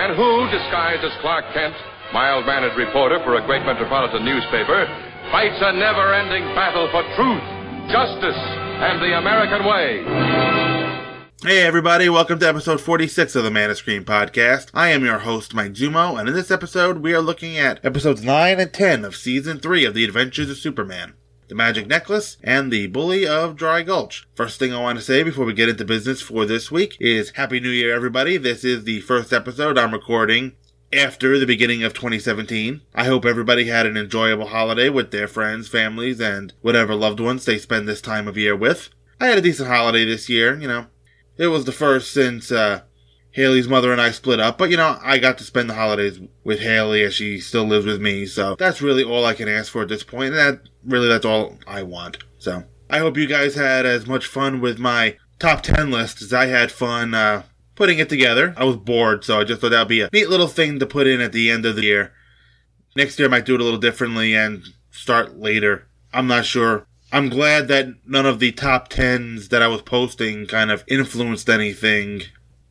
and who, disguised as Clark Kent, mild-mannered reporter for a great metropolitan newspaper, fights a never-ending battle for truth, justice, and the American way. Hey everybody, welcome to episode 46 of the Man of Screen podcast. I am your host, Mike Zumo, and in this episode we are looking at episodes 9 and 10 of season 3 of The Adventures of Superman, The Magic Necklace, and The Bully of Dry Gulch. First thing I want to say before we get into business for this week is Happy New Year everybody. This is the first episode I'm recording after the beginning of 2017. I hope everybody had an enjoyable holiday with their friends, families, and whatever loved ones they spend this time of year with. I had a decent holiday this year, you know. It was the first since Haley's mother and I split up. But, you know, I got to spend the holidays with Haley as she still lives with me. So that's really all I can ask for at this point. And that's all I want. So I hope you guys had as much fun with my top 10 list as I had fun putting it together. I was bored, so I just thought that would be a neat little thing to put in at the end of the year. Next year I might do it a little differently and start later. I'm not sure. I'm glad that none of the top 10s that I was posting kind of influenced anything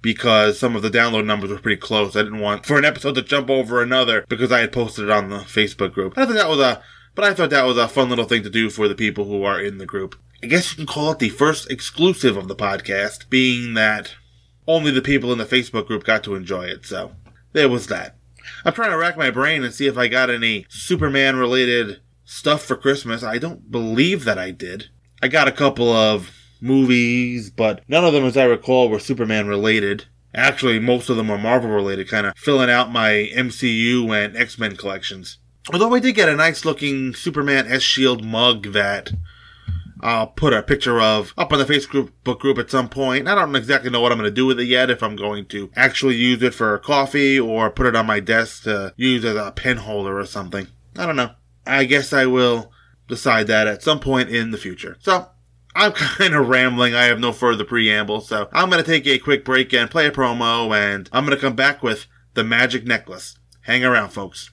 because some of the download numbers were pretty close. I didn't want for an episode to jump over another because I had posted it on the Facebook group. I thought that was a fun little thing to do for the people who are in the group. I guess you can call it the first exclusive of the podcast, being that only the people in the Facebook group got to enjoy it, so there was that. I'm trying to rack my brain and see if I got any Superman-related stuff for Christmas. I don't believe that I did. I got a couple of movies, but none of them, as I recall, were Superman related. Actually, most of them were Marvel related, kind of filling out my MCU and X-Men collections. Although I did get a nice looking Superman S-Shield mug that I'll put a picture of up on the Facebook group at some point. I don't exactly know what I'm going to do with it yet, if I'm going to actually use it for coffee or put it on my desk to use as a pen holder or something. I don't know. I guess I will decide that at some point in the future. So, I'm kind of rambling. I have no further preamble. So, I'm going to take a quick break and play a promo. And I'm going to come back with The Magic Necklace. Hang around, folks.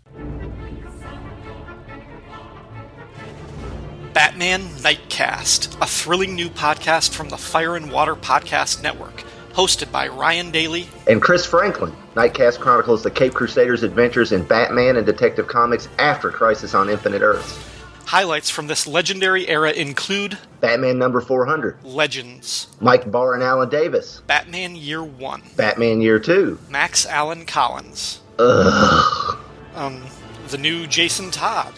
Batman Nightcast. A thrilling new podcast from the Fire and Water Podcast Network. Hosted by Ryan Daly and Chris Franklin. Nightcast chronicles the Cape Crusaders' adventures in Batman and Detective Comics after Crisis on Infinite Earths. Highlights from this legendary era include Batman number 400, Legends, Mike Barr and Alan Davis, Batman Year 1, Batman Year 2, Max Allan Collins, the new Jason Todd,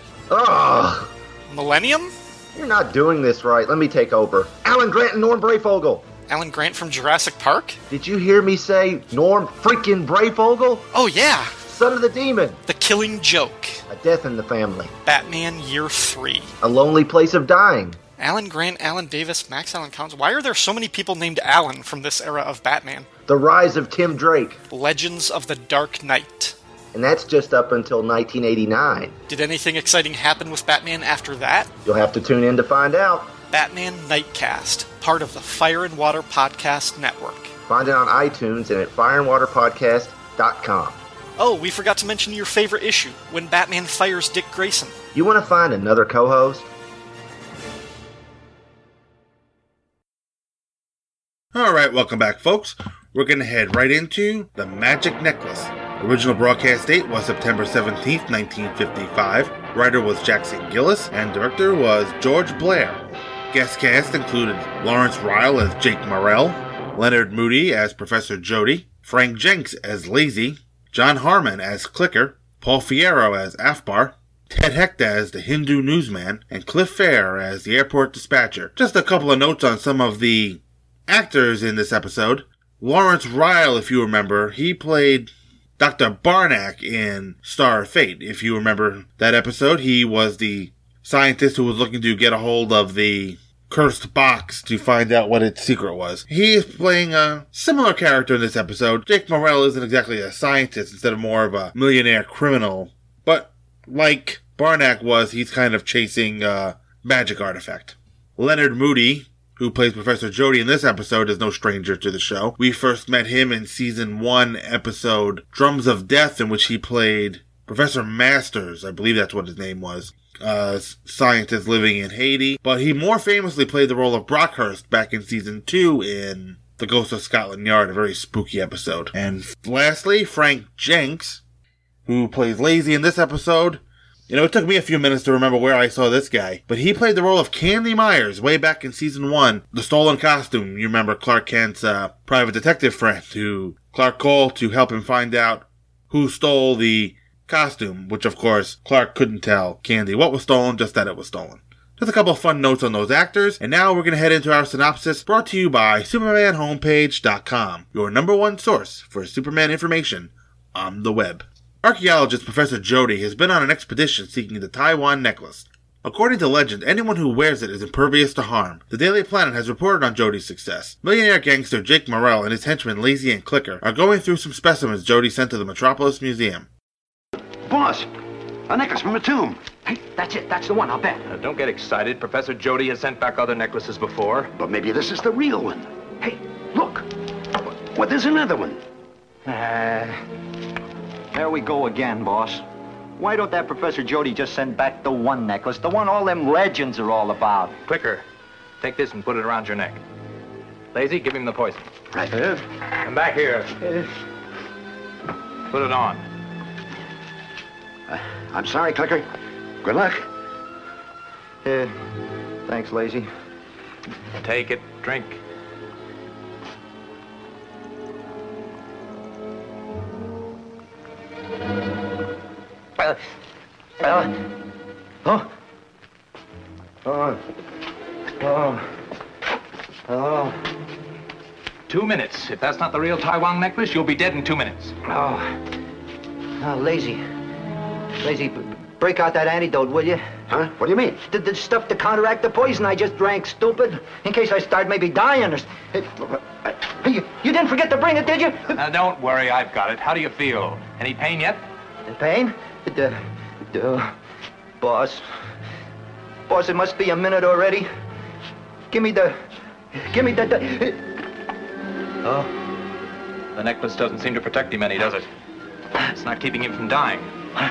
Millennium? You're not doing this right, let me take over. Alan Grant and Norm Breyfogle. Alan Grant from Jurassic Park? Did you hear me say Norm freaking Breyfogle? Oh, yeah. Son of the Demon. The Killing Joke. A Death in the Family. Batman Year 3. A Lonely Place of Dying. Alan Grant, Alan Davis, Max Allan Collins. Why are there so many people named Alan from this era of Batman? The Rise of Tim Drake. Legends of the Dark Knight. And that's just up until 1989. Did anything exciting happen with Batman after that? You'll have to tune in to find out. Batman Nightcast, part of the Fire and Water Podcast Network. Find it on iTunes and at fireandwaterpodcast.com. Oh, we forgot to mention your favorite issue, when Batman fires Dick Grayson. You want to find another co-host? All right, welcome back, folks. We're going to head right into The Magic Necklace. Original broadcast date was September 17th, 1955. Writer was Jackson Gillis, and director was George Blair. Guest cast included Lawrence Ryle as Jake Morrell, Leonard Moody as Professor Jody, Frank Jenks as Lazy, John Harmon as Clicker, Paul Fierro as Afbar, Ted Hecht as the Hindu newsman, and Cliff Fair as the airport dispatcher. Just a couple of notes on some of the actors in this episode. Lawrence Ryle, if you remember, he played Dr. Barnack in Star of Fate. If you remember that episode, he was the scientist who was looking to get a hold of the cursed box to find out what its secret was. He is playing a similar character in this episode. Jake Morrell isn't exactly a scientist, instead of more of a millionaire criminal. But like Barnack was, he's kind of chasing a magic artifact. Leonard Moody, who plays Professor Jody in this episode, is no stranger to the show. We first met him in Season 1 episode Drums of Death, in which he played Professor Masters, I believe that's what his name was, scientist living in Haiti. But he more famously played the role of Brockhurst back in Season 2 in The Ghost of Scotland Yard, a very spooky episode. And lastly, Frank Jenks, who plays Lazy in this episode. You know, it took me a few minutes to remember where I saw this guy, but he played the role of Candy Myers way back in Season 1, The Stolen Costume. You remember Clark Kent's private detective friend, who Clark called to help him find out who stole the costume, which, of course, Clark couldn't tell Candy what was stolen, just that it was stolen. Just a couple of fun notes on those actors, and now we're going to head into our synopsis, brought to you by supermanhomepage.com, your number one source for Superman information on the web. Archaeologist Professor Jody has been on an expedition seeking the Taiwan necklace. According to legend, anyone who wears it is impervious to harm. The Daily Planet has reported on Jody's success. Millionaire gangster Jake Morrell and his henchmen Lazy and Clicker are going through some specimens Jody sent to the Metropolis Museum. Boss, a necklace from a tomb. Hey, that's it. That's the one, I'll bet. Now, don't get excited. Professor Jody has sent back other necklaces before. But maybe this is the real one. Hey, look. Well, there's another one. There we go again, boss. Why don't that Professor Jody just send back the one necklace, the one all them legends are all about? Clicker, take this and put it around your neck. Lazy, give him the poison. Right. Come back here. Put it on. I'm sorry, Clicker. Good luck. Thanks, Lazy. Take it, drink. $2 minutes. If that's not the real Taiwan necklace, you'll be dead in 2 minutes. Lazy. Lazy, break out that antidote, will you? Huh? What do you mean? The stuff to counteract the poison I just drank, stupid. In case I start maybe dying or... Hey, you didn't forget to bring it, did you? Now, don't worry, I've got it. How do you feel? Any pain yet? Pain? Boss, it must be a minute already. Oh. The necklace doesn't seem to protect him any, does it? It's not keeping him from dying. Huh?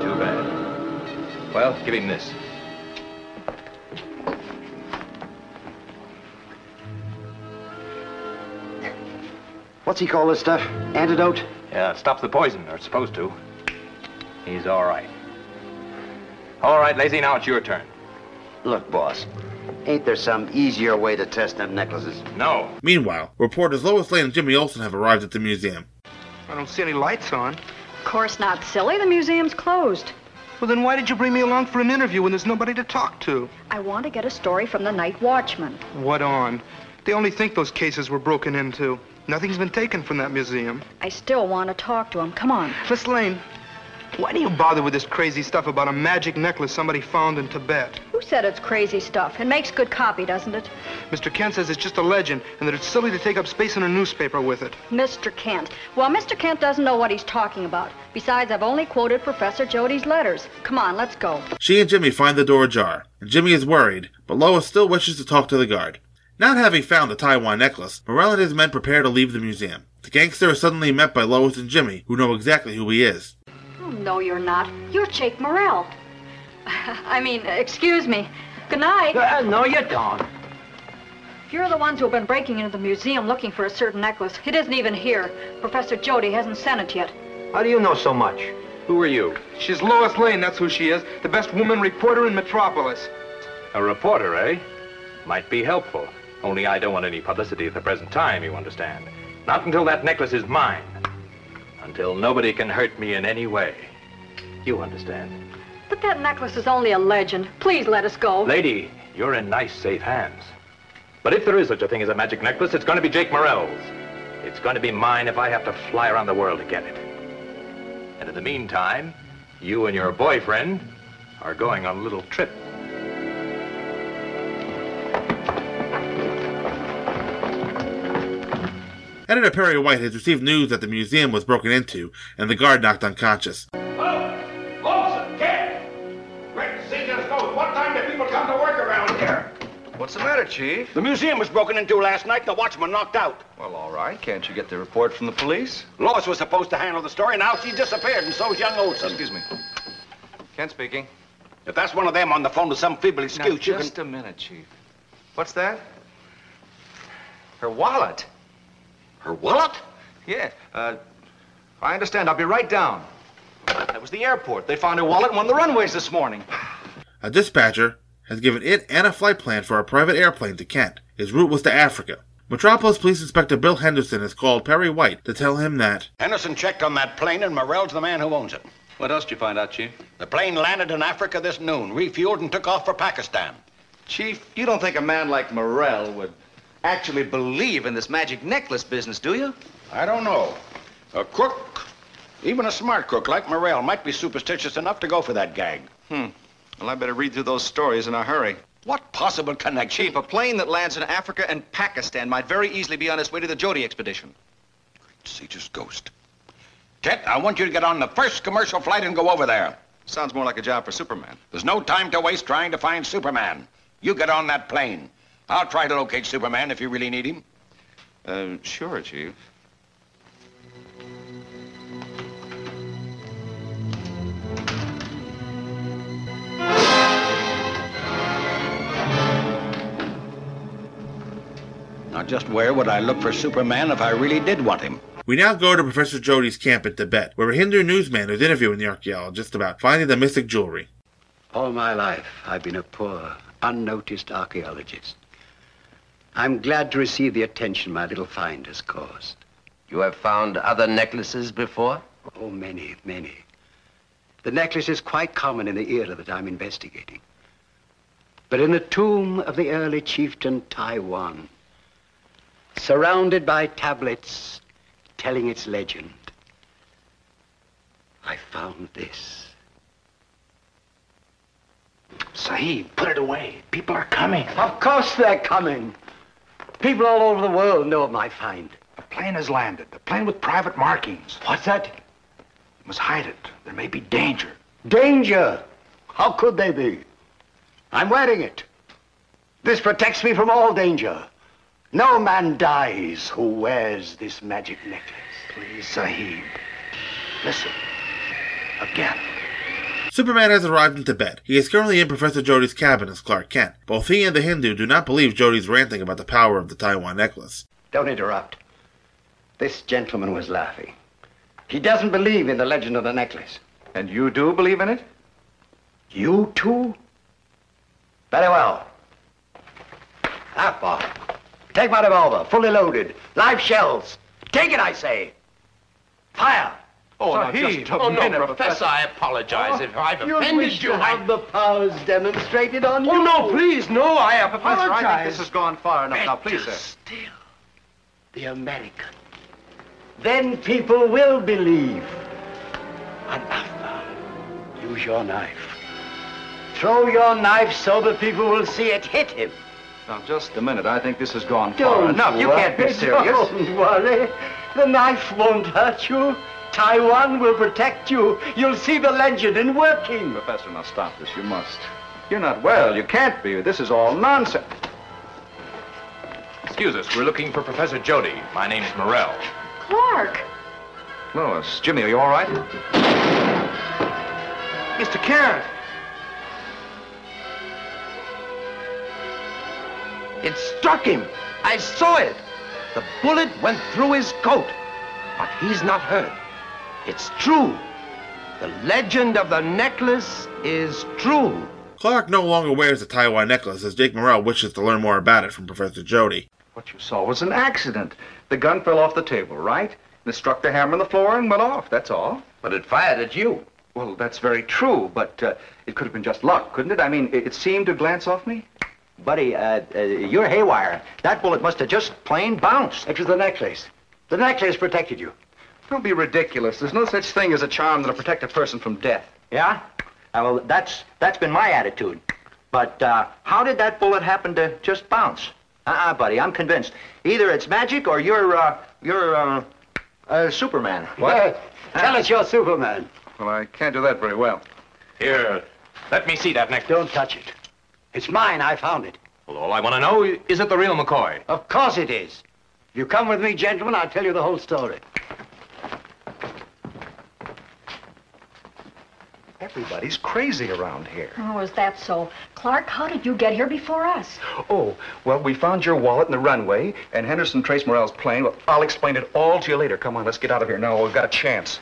Too bad. Well, give him this. What's he call this stuff? Antidote? Yeah, it stops the poison, or it's supposed to. He's all right. All right, Lazy, now it's your turn. Look, boss, ain't there some easier way to test them necklaces? No. Meanwhile, reporters Lois Lane and Jimmy Olsen have arrived at the museum. I don't see any lights on. Of course not, silly. The museum's closed. Well, then why did you bring me along for an interview when there's nobody to talk to? I want to get a story from the night watchman. What on? They only think those cases were broken into. Nothing's been taken from that museum. I still want to talk to him. Come on. Miss Lane, why do you bother with this crazy stuff about a magic necklace somebody found in Tibet? Who said it's crazy stuff? It makes good copy, doesn't it? Mr. Kent says it's just a legend and that it's silly to take up space in a newspaper with it. Mr. Kent. Well, Mr. Kent doesn't know what he's talking about. Besides, I've only quoted Professor Jody's letters. Come on, let's go. She and Jimmy find the door ajar, and Jimmy is worried, but Lois still wishes to talk to the guard. Not having found the Taiwan necklace, Morrell and his men prepare to leave the museum. The gangster is suddenly met by Lois and Jimmy, who know exactly who he is. Oh, no, you're not. You're Jake Morrell. I mean, excuse me. Good night. No, you don't. You're the ones who have been breaking into the museum looking for a certain necklace. It isn't even here. Professor Jody hasn't sent it yet. How do you know so much? Who are you? She's Lois Lane, that's who she is. The best woman reporter in Metropolis. A reporter, eh? Might be helpful. Only I don't want any publicity at the present time, you understand. Not until that necklace is mine. Until nobody can hurt me in any way. You understand? But that necklace is only a legend. Please let us go. Lady, you're in nice, safe hands. But if there is such a thing as a magic necklace, it's going to be Jake Morrell's. It's going to be mine if I have to fly around the world to get it. And in the meantime, you and your boyfriend are going on a little trip. Editor Perry White has received news that the museum was broken into and the guard knocked unconscious. Lonesome cat! Great seniors knows what time the people come to work around here. What's the matter, Chief? The museum was broken into last night and the watchman knocked out. Well, all right. Can't you get the report from the police? Lois was supposed to handle the story. Now she disappeared and so's young Olsen. Excuse me. Kent speaking. If that's one of them on the phone to some feeble excuse, you can... Just a minute, Chief. What's that? Her wallet. Her wallet? Yeah. I understand. I'll be right down. That was the airport. They found her wallet on one of the runways this morning. A dispatcher has given it and a flight plan for a private airplane to Kent. His route was to Africa. Metropolis Police Inspector Bill Henderson has called Perry White to tell him that... Henderson checked on that plane and Morell's the man who owns it. What else did you find out, Chief? The plane landed in Africa this noon, refueled and took off for Pakistan. Chief, you don't think a man like Morell would... actually believe in this magic necklace business, do you? I don't know. A crook, even a smart crook like Morell, might be superstitious enough to go for that gag. Well, I better read through those stories in a hurry. What possible connection? Chief, a plane that lands in Africa and Pakistan might very easily be on its way to the Jody expedition. Great Sage's ghost. Kent, I want you to get on the first commercial flight and go over there. Sounds more like a job for Superman. There's no time to waste trying to find Superman. You get on that plane. I'll try to locate Superman if you really need him. Sure, Chief. Now, just where would I look for Superman if I really did want him? We now go to Professor Jody's camp at Tibet, where a Hindu newsman is interviewing the archaeologist about finding the mystic jewelry. All my life, I've been a poor, unnoticed archaeologist. I'm glad to receive the attention my little find has caused. You have found other necklaces before? Oh, many, many. The necklace is quite common in the era that I'm investigating. But in the tomb of the early chieftain Taiwan, surrounded by tablets telling its legend, I found this. Sahib, put it away. People are coming. Of course they're coming. People all over the world know of my find. The plane has landed. The plane with private markings. What's that? You must hide it. There may be danger. Danger? How could they be? I'm wearing it. This protects me from all danger. No man dies who wears this magic necklace. Please, Sahib. Listen. Again. Superman has arrived in Tibet. He is currently in Professor Jody's cabin as Clark Kent. Both he and the Hindu do not believe Jody's ranting about the power of the Taiwan necklace. Don't interrupt. This gentleman was laughing. He doesn't believe in the legend of the necklace. And you do believe in it? You too? Very well. Half-bomb. Take my revolver, fully loaded. Live shells. Take it, I say. Fire! Oh, Professor, I apologize if I've offended you. You have the powers demonstrated on you. Oh, no, please, no, I apologize. Professor, I think this has gone far enough now, please, sir. Still, the American. Then people will believe. And Afghan, use your knife. Throw your knife so the people will see it hit him. Now, just a minute, I think this has gone far enough. You can't be serious. Don't worry, the knife won't hurt you. Taiwan will protect you. You'll see the legend in working. Professor, now stop this. You must. You're not well. You can't be. This is all nonsense. Excuse us. We're looking for Professor Jody. My name's Morell. Clark. Lois. Jimmy, are you all right? Mr. Carrot. It struck him. I saw it. The bullet went through his coat. But he's not hurt. It's true. The legend of the necklace is true. Clark no longer wears the Taiwan necklace as Jake Morrell wishes to learn more about it from Professor Jody. What you saw was an accident. The gun fell off the table, right? And it struck the hammer on the floor and went off, that's all. But it fired at you. Well, that's very true, but it could have been just luck, couldn't it? I mean, it seemed to glance off me. Buddy, you're haywire. That bullet must have just plain bounced. It was the necklace. The necklace protected you. Don't be ridiculous. There's no such thing as a charm that'll protect a person from death. Yeah? Well, that's been my attitude. But how did that bullet happen to just bounce? Uh-uh, buddy, I'm convinced. Either it's magic or you're Superman. What? Tell us you're Superman. Well, I can't do that very well. Here, let me see that necklace. Don't touch it. It's mine. I found it. Well, all I want to know, is it the real McCoy? Of course it is. If you come with me, gentlemen, I'll tell you the whole story. Everybody's crazy around here. Oh, is that so? Clark, how did you get here before us? Oh, well, we found your wallet in the runway, and Henderson traced Morrell's plane. Well, I'll explain it all to you later. Come on, let's get out of here now. We've got a chance.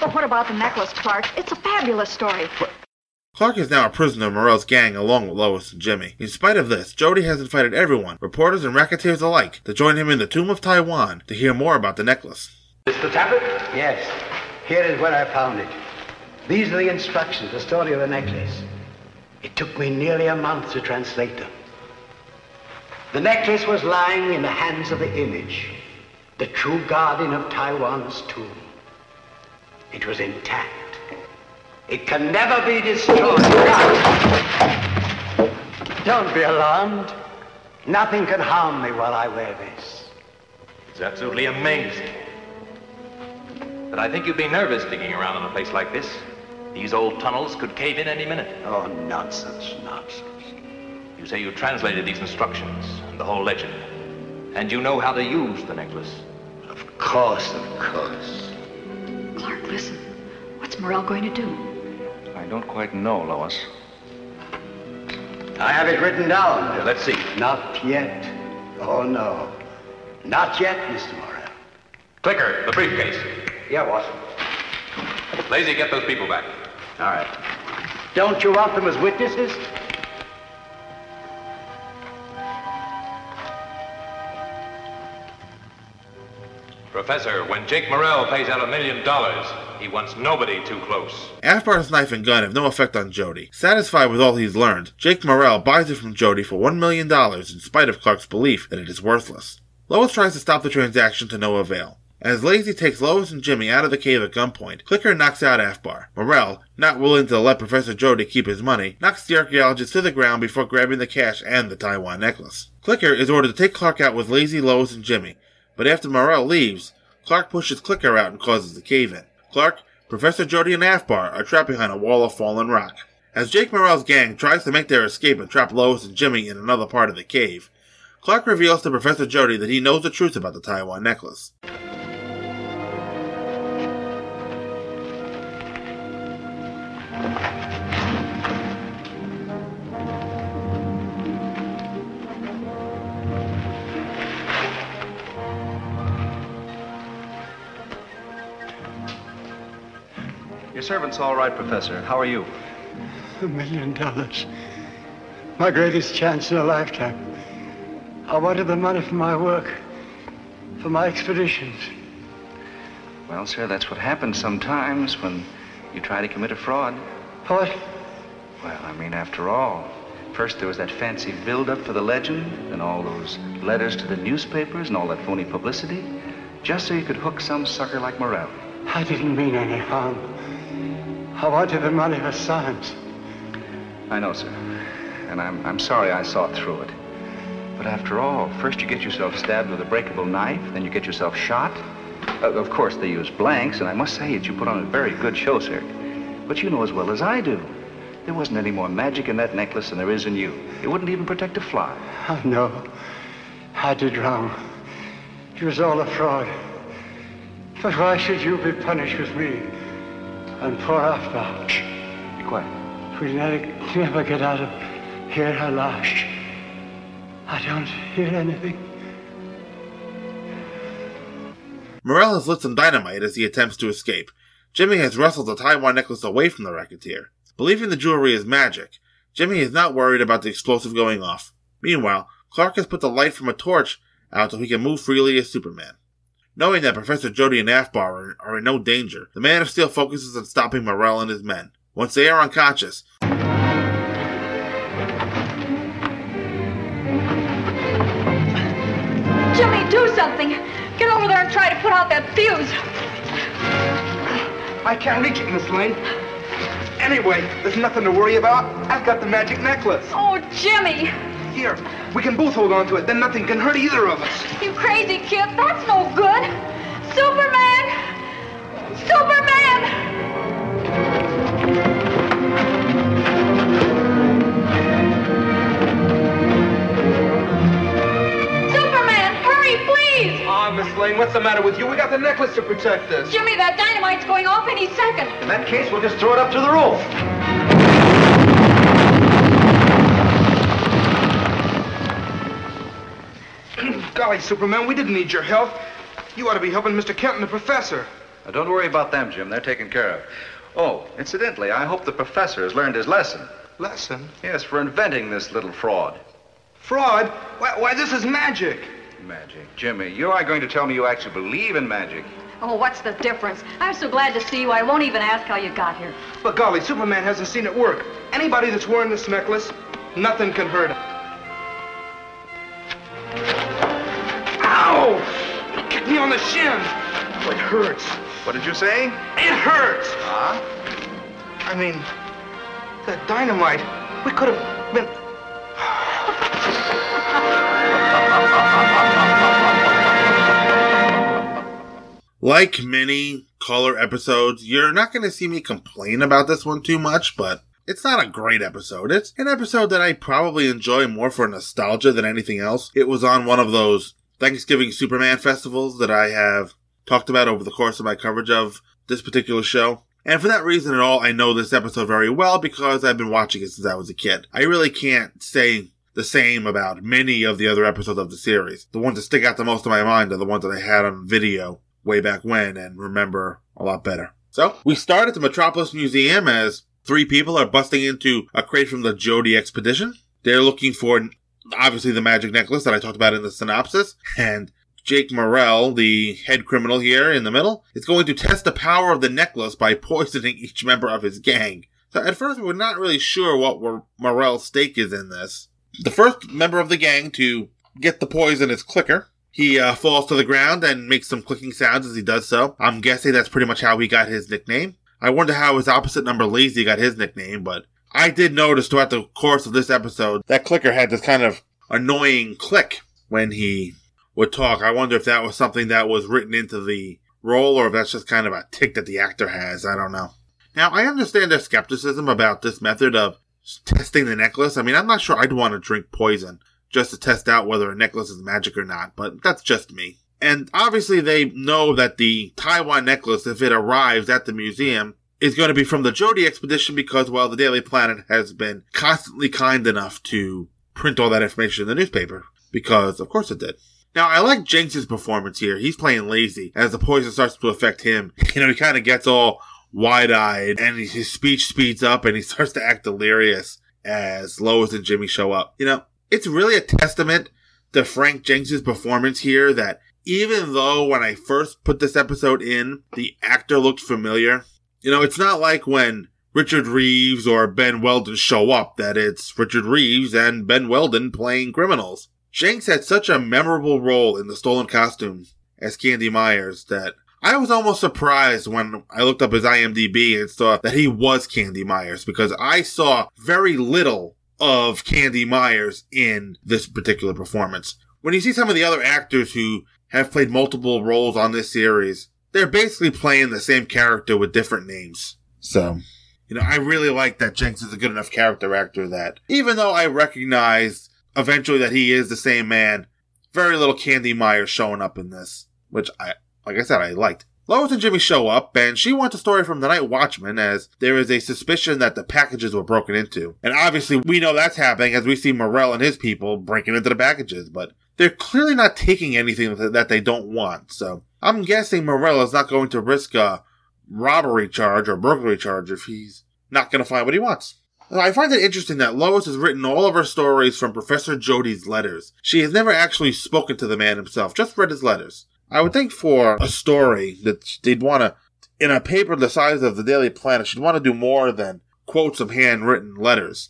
But what about the necklace, Clark? It's a fabulous story. But Clark is now a prisoner of Morrell's gang along with Lois and Jimmy. In spite of this, Jody has invited everyone, reporters and racketeers alike, to join him in the Tomb of Taiwan to hear more about the necklace. Mr. Tappert? Yes. Here is where I found it. These are the instructions, the story of the necklace. It took me nearly a month to translate them. The necklace was lying in the hands of the image, the true guardian of Taiwan's tomb. It was intact. It can never be destroyed. Don't be alarmed. Nothing can harm me while I wear this. It's absolutely amazing. But I think you'd be nervous digging around in a place like this. These old tunnels could cave in any minute. Oh, nonsense, nonsense. You say you translated these instructions and the whole legend. And you know how to use the necklace. Of course, of course. Clark, listen. What's Morrell going to do? I don't quite know, Lois. I have it written down. Here, let's see. Not yet. Oh, no. Not yet, Mr. Morrell. Clicker, the briefcase. Yeah, Watson. Lazy, get those people back. All right. Don't you want them as witnesses? Professor, when Jake Morrell pays out $1 million, he wants nobody too close. Albert's knife and gun have no effect on Jody. Satisfied with all he's learned, Jake Morrell buys it from Jody for $1 million in spite of Clark's belief that it is worthless. Lois tries to stop the transaction to no avail. As Lazy takes Lois and Jimmy out of the cave at gunpoint, Clicker knocks out Aphbar. Morrell, not willing to let Professor Jody keep his money, knocks the archaeologist to the ground before grabbing the cash and the Taiwan necklace. Clicker is ordered to take Clark out with Lazy, Lois, and Jimmy, but after Morrell leaves, Clark pushes Clicker out and causes the cave-in. Clark, Professor Jody, and Aphbar are trapped behind a wall of fallen rock. As Jake Morrell's gang tries to make their escape and trap Lois and Jimmy in another part of the cave, Clark reveals to Professor Jody that he knows the truth about the Taiwan necklace. Your servant's all right, Professor. How are you? $1 million. My greatest chance in a lifetime. I wanted the money for my work, for my expeditions. Well, sir, that's what happens sometimes when you try to commit a fraud. What? Well, I mean, after all, first there was that fancy build-up for the legend and all those letters to the newspapers and all that phony publicity, just so you could hook some sucker like Morrell. I didn't mean any harm. I wanted the money for science. I know, sir. And I'm sorry I saw through it. But after all, first you get yourself stabbed with a breakable knife, then you get yourself shot. Of course, they use blanks, and I must say that you put on a very good show, sir. But you know as well as I do, there wasn't any more magic in that necklace than there is in you. It wouldn't even protect a fly. Oh, no. I did wrong. It was all a fraud. But why should you be punished with me? And poor Aphbar. Shh. Be quiet. We'll never get out of here alive. I don't hear anything. Morrell has lit some dynamite as he attempts to escape. Jimmy has wrestled the Taiwan necklace away from the racketeer. Believing the jewelry is magic, Jimmy is not worried about the explosive going off. Meanwhile, Clark has put the light from a torch out so he can move freely as Superman. Knowing that Professor Jody and Aphbar are in no danger, the Man of Steel focuses on stopping Morrell and his men. Once they are unconscious, Jimmy, do something! Get Don't try to put out that fuse. I can't reach it, Miss Lane. Anyway, there's nothing to worry about. I've got the magic necklace. Oh, Jimmy. Here, we can both hold on to it. Then nothing can hurt either of us. You crazy kid. That's no good. Superman! Superman! Ah, Miss Lane, what's the matter with you? We got the necklace to protect us. Jimmy, that dynamite's going off any second. In that case, we'll just throw it up to the roof. Golly, Superman, we didn't need your help. You ought to be helping Mr. Kent and the professor. Now, don't worry about them, Jim. They're taken care of. Oh, incidentally, I hope the professor has learned his lesson. Lesson? Yes, for inventing this little fraud. Fraud? Why, this is magic. Magic. Jimmy, you are going to tell me you actually believe in magic. Oh, what's the difference? I'm so glad to see you, I won't even ask how you got here. But golly, Superman hasn't seen it work. Anybody that's wearing this necklace, nothing can hurt him. Ow! You kicked me on the shin. Oh, it hurts. What did you say? It hurts. Huh? I mean, that dynamite, we could have been... Like many caller episodes, you're not going to see me complain about this one too much, but it's not a great episode. It's an episode that I probably enjoy more for nostalgia than anything else. It was on one of those Thanksgiving Superman festivals that I have talked about over the course of my coverage of this particular show. And for that reason at all, I know this episode very well because I've been watching it since I was a kid. I really can't say the same about many of the other episodes of the series. The ones that stick out the most in my mind are the ones that I had on video way back when and remember a lot better. So, we start at the Metropolis Museum as three people are busting into a crate from the Jody expedition. They're looking for, obviously, the magic necklace that I talked about in the synopsis, and Jake Morrell, the head criminal here in the middle, is going to test the power of the necklace by poisoning each member of his gang. So, at first, we're not really sure what Morrell's stake is in this. The first member of the gang to get the poison is Clicker. He falls to the ground and makes some clicking sounds as he does so. I'm guessing that's pretty much how he got his nickname. I wonder how his opposite number, Lazy, got his nickname, but I did notice throughout the course of this episode that Clicker had this kind of annoying click when he would talk. I wonder if that was something that was written into the role or if that's just kind of a tick that the actor has. I don't know. Now, I understand their skepticism about this method of testing the necklace. I mean, I'm not sure I'd want to drink poison just to test out whether a necklace is magic or not, but that's just me. And obviously they know that the Taiwan necklace, if it arrives at the museum, is going to be from the Jody expedition because, well, the Daily Planet has been constantly kind enough to print all that information in the newspaper, because of course it did. Now, I like Jenks' performance here. He's playing lazy as the poison starts to affect him. You know, he kind of gets all wide-eyed, and his speech speeds up, and he starts to act delirious as Lois and Jimmy show up. You know, it's really a testament to Frank Jenks' performance here that even though when I first put this episode in, the actor looked familiar, you know, it's not like when Richard Reeves or Ben Weldon show up that it's Richard Reeves and Ben Weldon playing criminals. Jenks had such a memorable role in The Stolen Costume as Candy Myers that I was almost surprised when I looked up his IMDb and saw that he was Candy Myers, because I saw very little of Candy Myers in this particular performance. When you see some of the other actors who have played multiple roles on this series, they're basically playing the same character with different names. So, you know, I really like that Jenks is a good enough character actor that, even though I recognized eventually that he is the same man, very little Candy Myers showing up in this, which I liked. Lois and Jimmy show up, and she wants a story from the Night Watchman as there is a suspicion that the packages were broken into. And obviously, we know that's happening as we see Morrell and his people breaking into the packages, but they're clearly not taking anything that they don't want. So I'm guessing Morrell is not going to risk a robbery charge or burglary charge if he's not going to find what he wants. I find it interesting that Lois has written all of her stories from Professor Jody's letters. She has never actually spoken to the man himself, just read his letters. I would think for a story that they'd want to, in a paper the size of the Daily Planet, she'd want to do more than quotes of handwritten letters.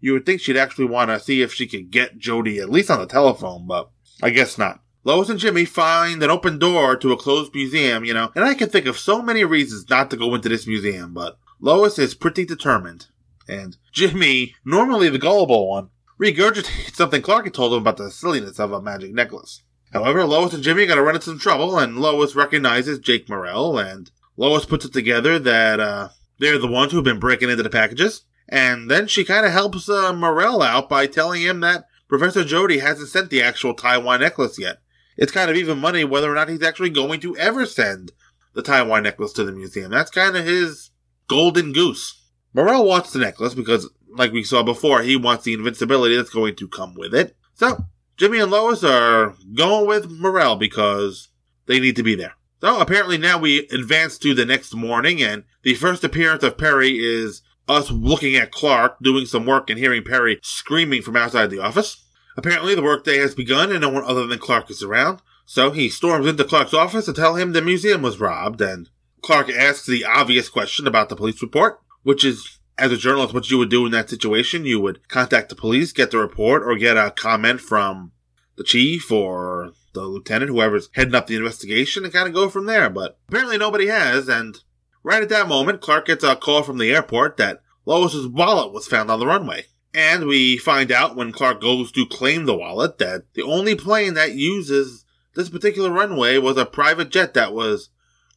You would think she'd actually want to see if she could get Jody at least on the telephone, but I guess not. Lois and Jimmy find an open door to a closed museum, you know, and I can think of so many reasons not to go into this museum, but Lois is pretty determined. And Jimmy, normally the gullible one, regurgitates something Clark had told him about the silliness of a magic necklace. However, Lois and Jimmy are going to run into some trouble, and Lois recognizes Jake Morrell, and Lois puts it together that they're the ones who've been breaking into the packages. And then she kind of helps Morrell out by telling him that Professor Jody hasn't sent the actual Taiwan necklace yet. It's kind of even money whether or not he's actually going to ever send the Taiwan necklace to the museum. That's kind of his golden goose. Morrell wants the necklace because, like we saw before, he wants the invincibility that's going to come with it. So, Jimmy and Lois are going with Morrell because they need to be there. So, apparently now we advance to the next morning, and the first appearance of Perry is us looking at Clark doing some work and hearing Perry screaming from outside the office. Apparently, the workday has begun, and no one other than Clark is around. So he storms into Clark's office to tell him the museum was robbed, and Clark asks the obvious question about the police report, which is, as a journalist, what you would do in that situation. You would contact the police, get the report, or get a comment from the chief or the lieutenant, whoever's heading up the investigation, and kind of go from there. But apparently nobody has, and right at that moment, Clark gets a call from the airport that Lois's wallet was found on the runway. And we find out when Clark goes to claim the wallet that the only plane that uses this particular runway was a private jet that was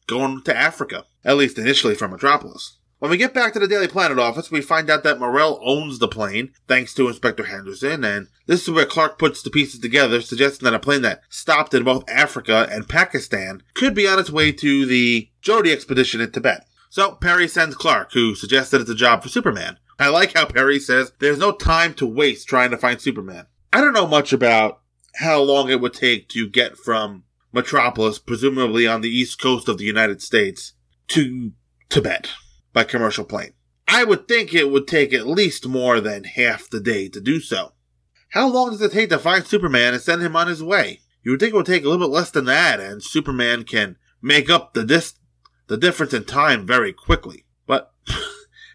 going to Africa, at least initially from Metropolis. When we get back to the Daily Planet office, we find out that Morrell owns the plane, thanks to Inspector Henderson, and this is where Clark puts the pieces together, suggesting that a plane that stopped in both Africa and Pakistan could be on its way to the Jody expedition in Tibet. So Perry sends Clark, who suggests that it's a job for Superman. I like how Perry says there's no time to waste trying to find Superman. I don't know much about how long it would take to get from Metropolis, presumably on the east coast of the United States, to Tibet by commercial plane. I would think it would take at least more than half the day to do so. How long does it take to find Superman and send him on his way? You would think it would take a little bit less than that, and Superman can make up the difference in time very quickly. But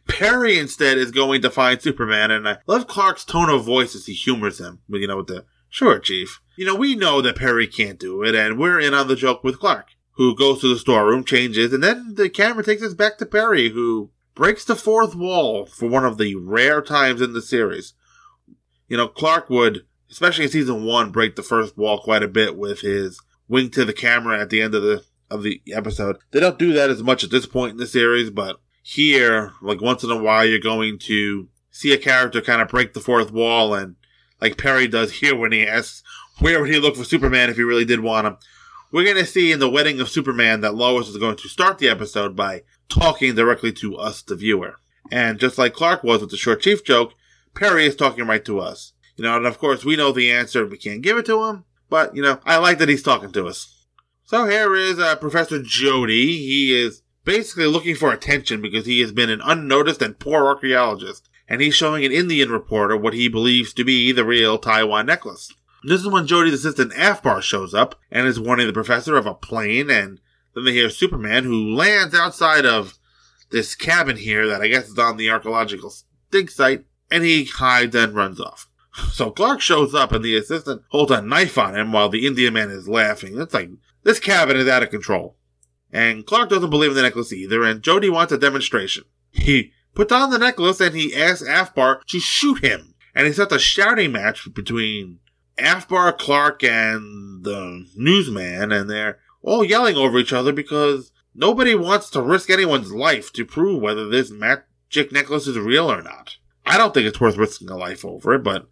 Perry, instead, is going to find Superman, and I love Clark's tone of voice as he humors him, you know, with the, "Sure, Chief." You know, we know that Perry can't do it, and we're in on the joke with Clark, who goes to the storeroom, changes, and then the camera takes us back to Perry, who breaks the fourth wall for one of the rare times in the series. You know, Clark would, especially in Season 1, break the first wall quite a bit with his wink to the camera at the end of the episode. They don't do that as much at this point in the series, but here, like, once in a while, you're going to see a character kind of break the fourth wall, and like Perry does here when he asks, where would he look for Superman if he really did want him? We're going to see in The Wedding of Superman that Lois is going to start the episode by talking directly to us, the viewer. And just like Clark was with the Short Chief joke, Perry is talking right to us. You know, and of course, we know the answer, we can't give it to him, but, you know, I like that he's talking to us. So here is Professor Jody. He is basically looking for attention because he has been an unnoticed and poor archaeologist, and he's showing an Indian reporter what he believes to be the real Taiwan necklace. This is when Jody's assistant Afbar shows up and is warning the professor of a plane, and then they hear Superman, who lands outside of this cabin here that I guess is on the archaeological dig site, and he hides and runs off. So Clark shows up, and the assistant holds a knife on him while the Indian man is laughing. It's like, this cabin is out of control. And Clark doesn't believe in the necklace either, and Jody wants a demonstration. He puts on the necklace, and he asks Afbar to shoot him. And he starts a shouting match between Afbar, Clark, and the newsman, and they're all yelling over each other because nobody wants to risk anyone's life to prove whether this magic necklace is real or not. I don't think it's worth risking a life over it, but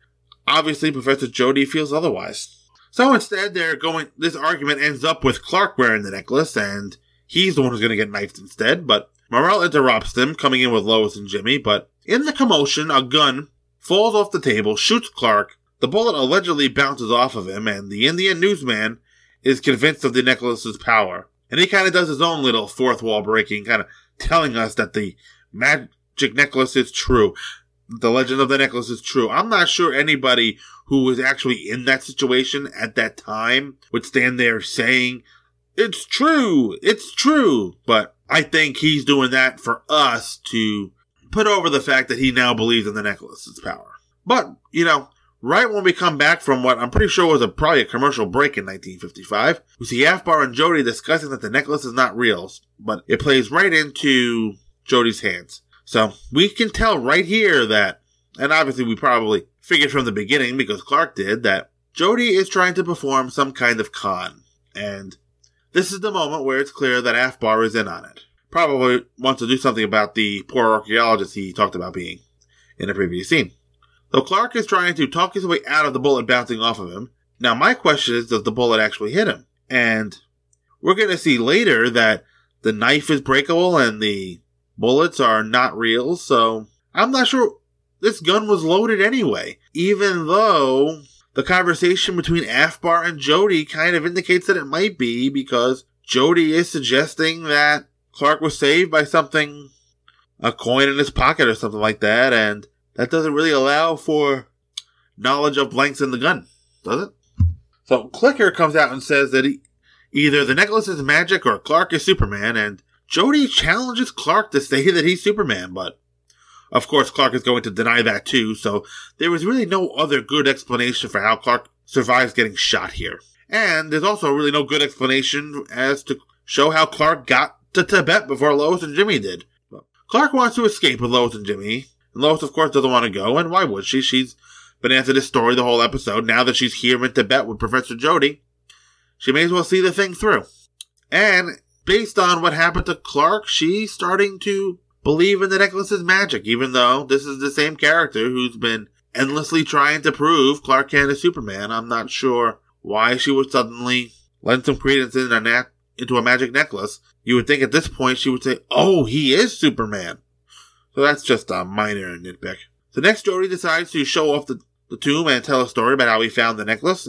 obviously Professor Jody feels otherwise. So instead, this argument ends up with Clark wearing the necklace, and he's the one who's going to get knifed instead, but Morrell interrupts them, coming in with Lois and Jimmy, but in the commotion, a gun falls off the table, shoots Clark, the bullet allegedly bounces off of him, and the Indian newsman is convinced of the necklace's power. And he kind of does his own little fourth wall breaking, kind of telling us that the magic necklace is true. The legend of the necklace is true. I'm not sure anybody who was actually in that situation at that time would stand there saying, "It's true! It's true!" But I think he's doing that for us to put over the fact that he now believes in the necklace's power. But, you know, Right when we come back from what I'm pretty sure was probably a commercial break in 1955, we see Afbar and Jody discussing that the necklace is not real, but it plays right into Jody's hands. So we can tell right here that, and obviously we probably figured from the beginning because Clark did, that Jody is trying to perform some kind of con. And this is the moment where it's clear that Afbar is in on it. Probably wants to do something about the poor archaeologist he talked about being in a previous scene. Though Clark is trying to talk his way out of the bullet bouncing off of him. Now my question is, does the bullet actually hit him? And we're going to see later that the knife is breakable and the bullets are not real, so I'm not sure this gun was loaded anyway. Even though the conversation between Afbar and Jody kind of indicates that it might be, because Jody is suggesting that Clark was saved by something, a coin in his pocket or something like that, and that doesn't really allow for knowledge of blanks in the gun, does it? So Clicker comes out and says that either the necklace is magic or Clark is Superman, and Jody challenges Clark to say that he's Superman, but of course Clark is going to deny that too, so there was really no other good explanation for how Clark survives getting shot here. And there's also really no good explanation as to show how Clark got to Tibet before Lois and Jimmy did. Clark wants to escape with Lois and Jimmy. Lois, of course, doesn't want to go, and why would she? She's been after this story the whole episode. Now that she's here in Tibet with Professor Jody, she may as well see the thing through. And based on what happened to Clark, she's starting to believe in the necklace's magic, even though this is the same character who's been endlessly trying to prove Clark Kent is Superman. I'm not sure why she would suddenly lend some credence into a magic necklace. You would think at this point she would say, oh, he is Superman. So that's just a minor nitpick. So next, Jody decides to show off the tomb and tell a story about how he found the necklace.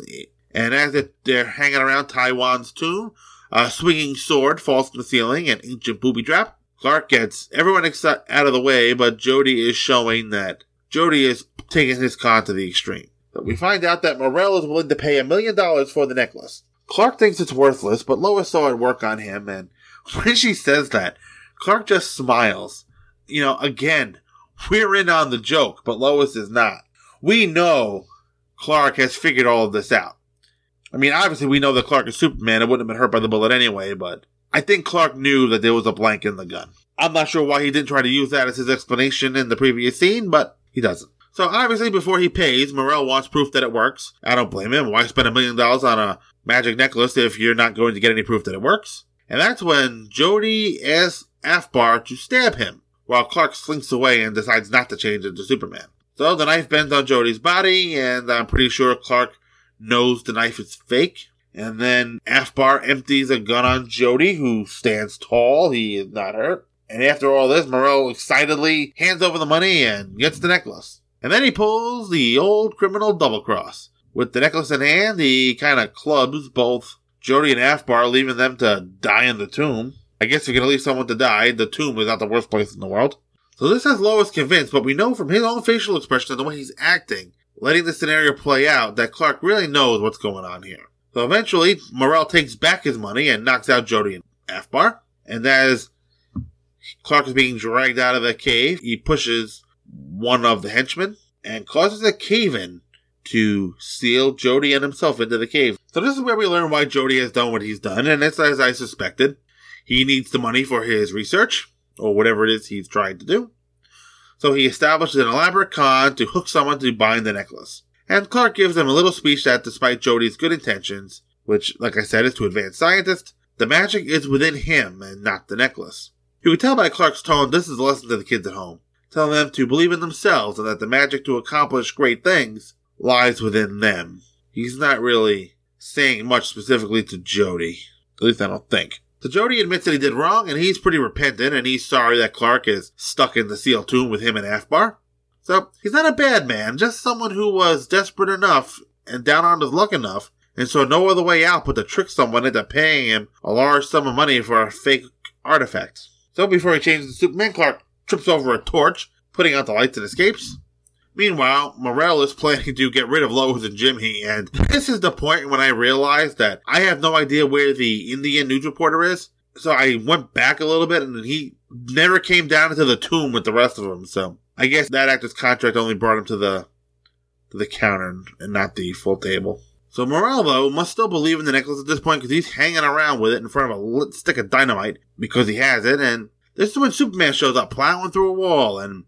And as they're hanging around Taiwan's tomb, a swinging sword falls from the ceiling, an ancient booby trap. Clark gets everyone out of the way, but Jody is showing that Jody is taking his con to the extreme. But we find out that Morrell is willing to pay $1 million for the necklace. Clark thinks it's worthless, but Lois saw it work on him, and when she says that, Clark just smiles. You know, again, we're in on the joke, but Lois is not. We know Clark has figured all of this out. I mean, obviously we know that Clark is Superman. It wouldn't have been hurt by the bullet anyway, but I think Clark knew that there was a blank in the gun. I'm not sure why he didn't try to use that as his explanation in the previous scene, but he doesn't. So obviously before he pays, Morrell wants proof that it works. I don't blame him. Why spend $1 million on a magic necklace if you're not going to get any proof that it works? And that's when Jody asks Afbar to stab him, while Clark slinks away and decides not to change into Superman. So the knife bends on Jody's body, and I'm pretty sure Clark knows the knife is fake. And then Afbar empties a gun on Jody, who stands tall. He is not hurt. And after all this, Morrell excitedly hands over the money and gets the necklace. And then he pulls the old criminal double cross. With the necklace in hand, he kind of clubs both Jody and Afbar, leaving them to die in the tomb. I guess if you're going to leave someone to die, the tomb is not the worst place in the world. So this has Lois convinced, but we know from his own facial expression and the way he's acting, letting the scenario play out, that Clark really knows what's going on here. So eventually, Morrell takes back his money and knocks out Jody and Afbar. And as Clark is being dragged out of the cave, he pushes one of the henchmen and causes a cave-in to seal Jody and himself into the cave. So this is where we learn why Jody has done what he's done, and it's as I suspected. He needs the money for his research, or whatever it is he's trying to do. So he establishes an elaborate con to hook someone to bind the necklace. And Clark gives him a little speech that, despite Jody's good intentions, which, like I said, is to advance scientists, the magic is within him and not the necklace. You can tell by Clark's tone this is a lesson to the kids at home, telling them to believe in themselves and that the magic to accomplish great things lies within them. He's not really saying much specifically to Jody. At least I don't think. So Jody admits that he did wrong, and he's pretty repentant, and he's sorry that Clark is stuck in the sealed tomb with him and Afbar. So he's not a bad man, just someone who was desperate enough and down on his luck enough, and so no other way out but to trick someone into paying him a large sum of money for a fake artifact. So before he changes to Superman, Clark trips over a torch, putting out the lights and escapes. Meanwhile, Morrell is planning to get rid of Lois and Jimmy, and this is the point when I realized that I have no idea where the Indian news reporter is, so I went back a little bit, and he never came down into the tomb with the rest of them, so I guess that actor's contract only brought him to the to the counter and not the full table. So Morrell, though, must still believe in the necklace at this point because he's hanging around with it in front of a lit stick of dynamite because he has it, and this is when Superman shows up plowing through a wall, and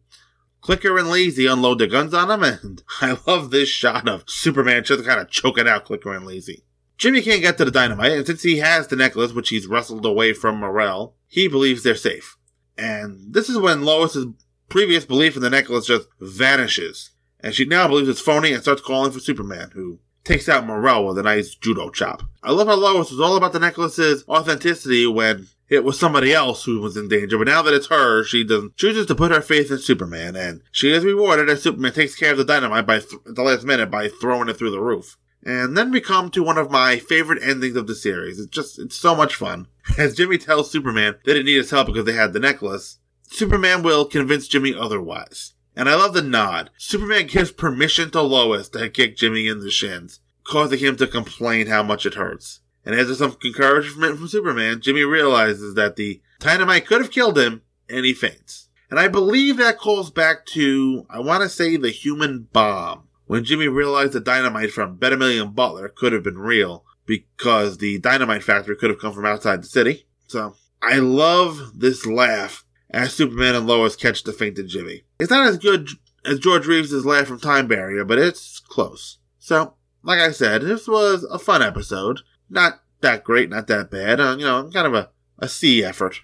Clicker and Lazy unload their guns on him, and I love this shot of Superman just kind of choking out Clicker and Lazy. Jimmy can't get to the dynamite, and since he has the necklace, which he's wrestled away from Morrell, he believes they're safe. And this is when Lois's previous belief in the necklace just vanishes, and she now believes it's phony and starts calling for Superman, who takes out Morrell with a nice judo chop. I love how Lois was all about the necklace's authenticity when it was somebody else who was in danger, but now that it's her, she chooses to put her faith in Superman, and she is rewarded as Superman takes care of the dynamite at the last minute by throwing it through the roof. And then we come to one of my favorite endings of the series. It's so much fun. As Jimmy tells Superman they didn't need his help because they had the necklace, Superman will convince Jimmy otherwise. And I love the nod. Superman gives permission to Lois to kick Jimmy in the shins, causing him to complain how much it hurts. And after some encouragement from Superman, Jimmy realizes that the dynamite could have killed him, and he faints. And I believe that calls back to, I want to say, the human bomb, when Jimmy realized the dynamite from Bettermillion Butler could have been real, because the dynamite factory could have come from outside the city. So, I love this laugh as Superman and Lois catch the fainted Jimmy. It's not as good as George Reeves' laugh from Time Barrier, but it's close. So, like I said, this was a fun episode. Not that great, not that bad. Kind of a C effort.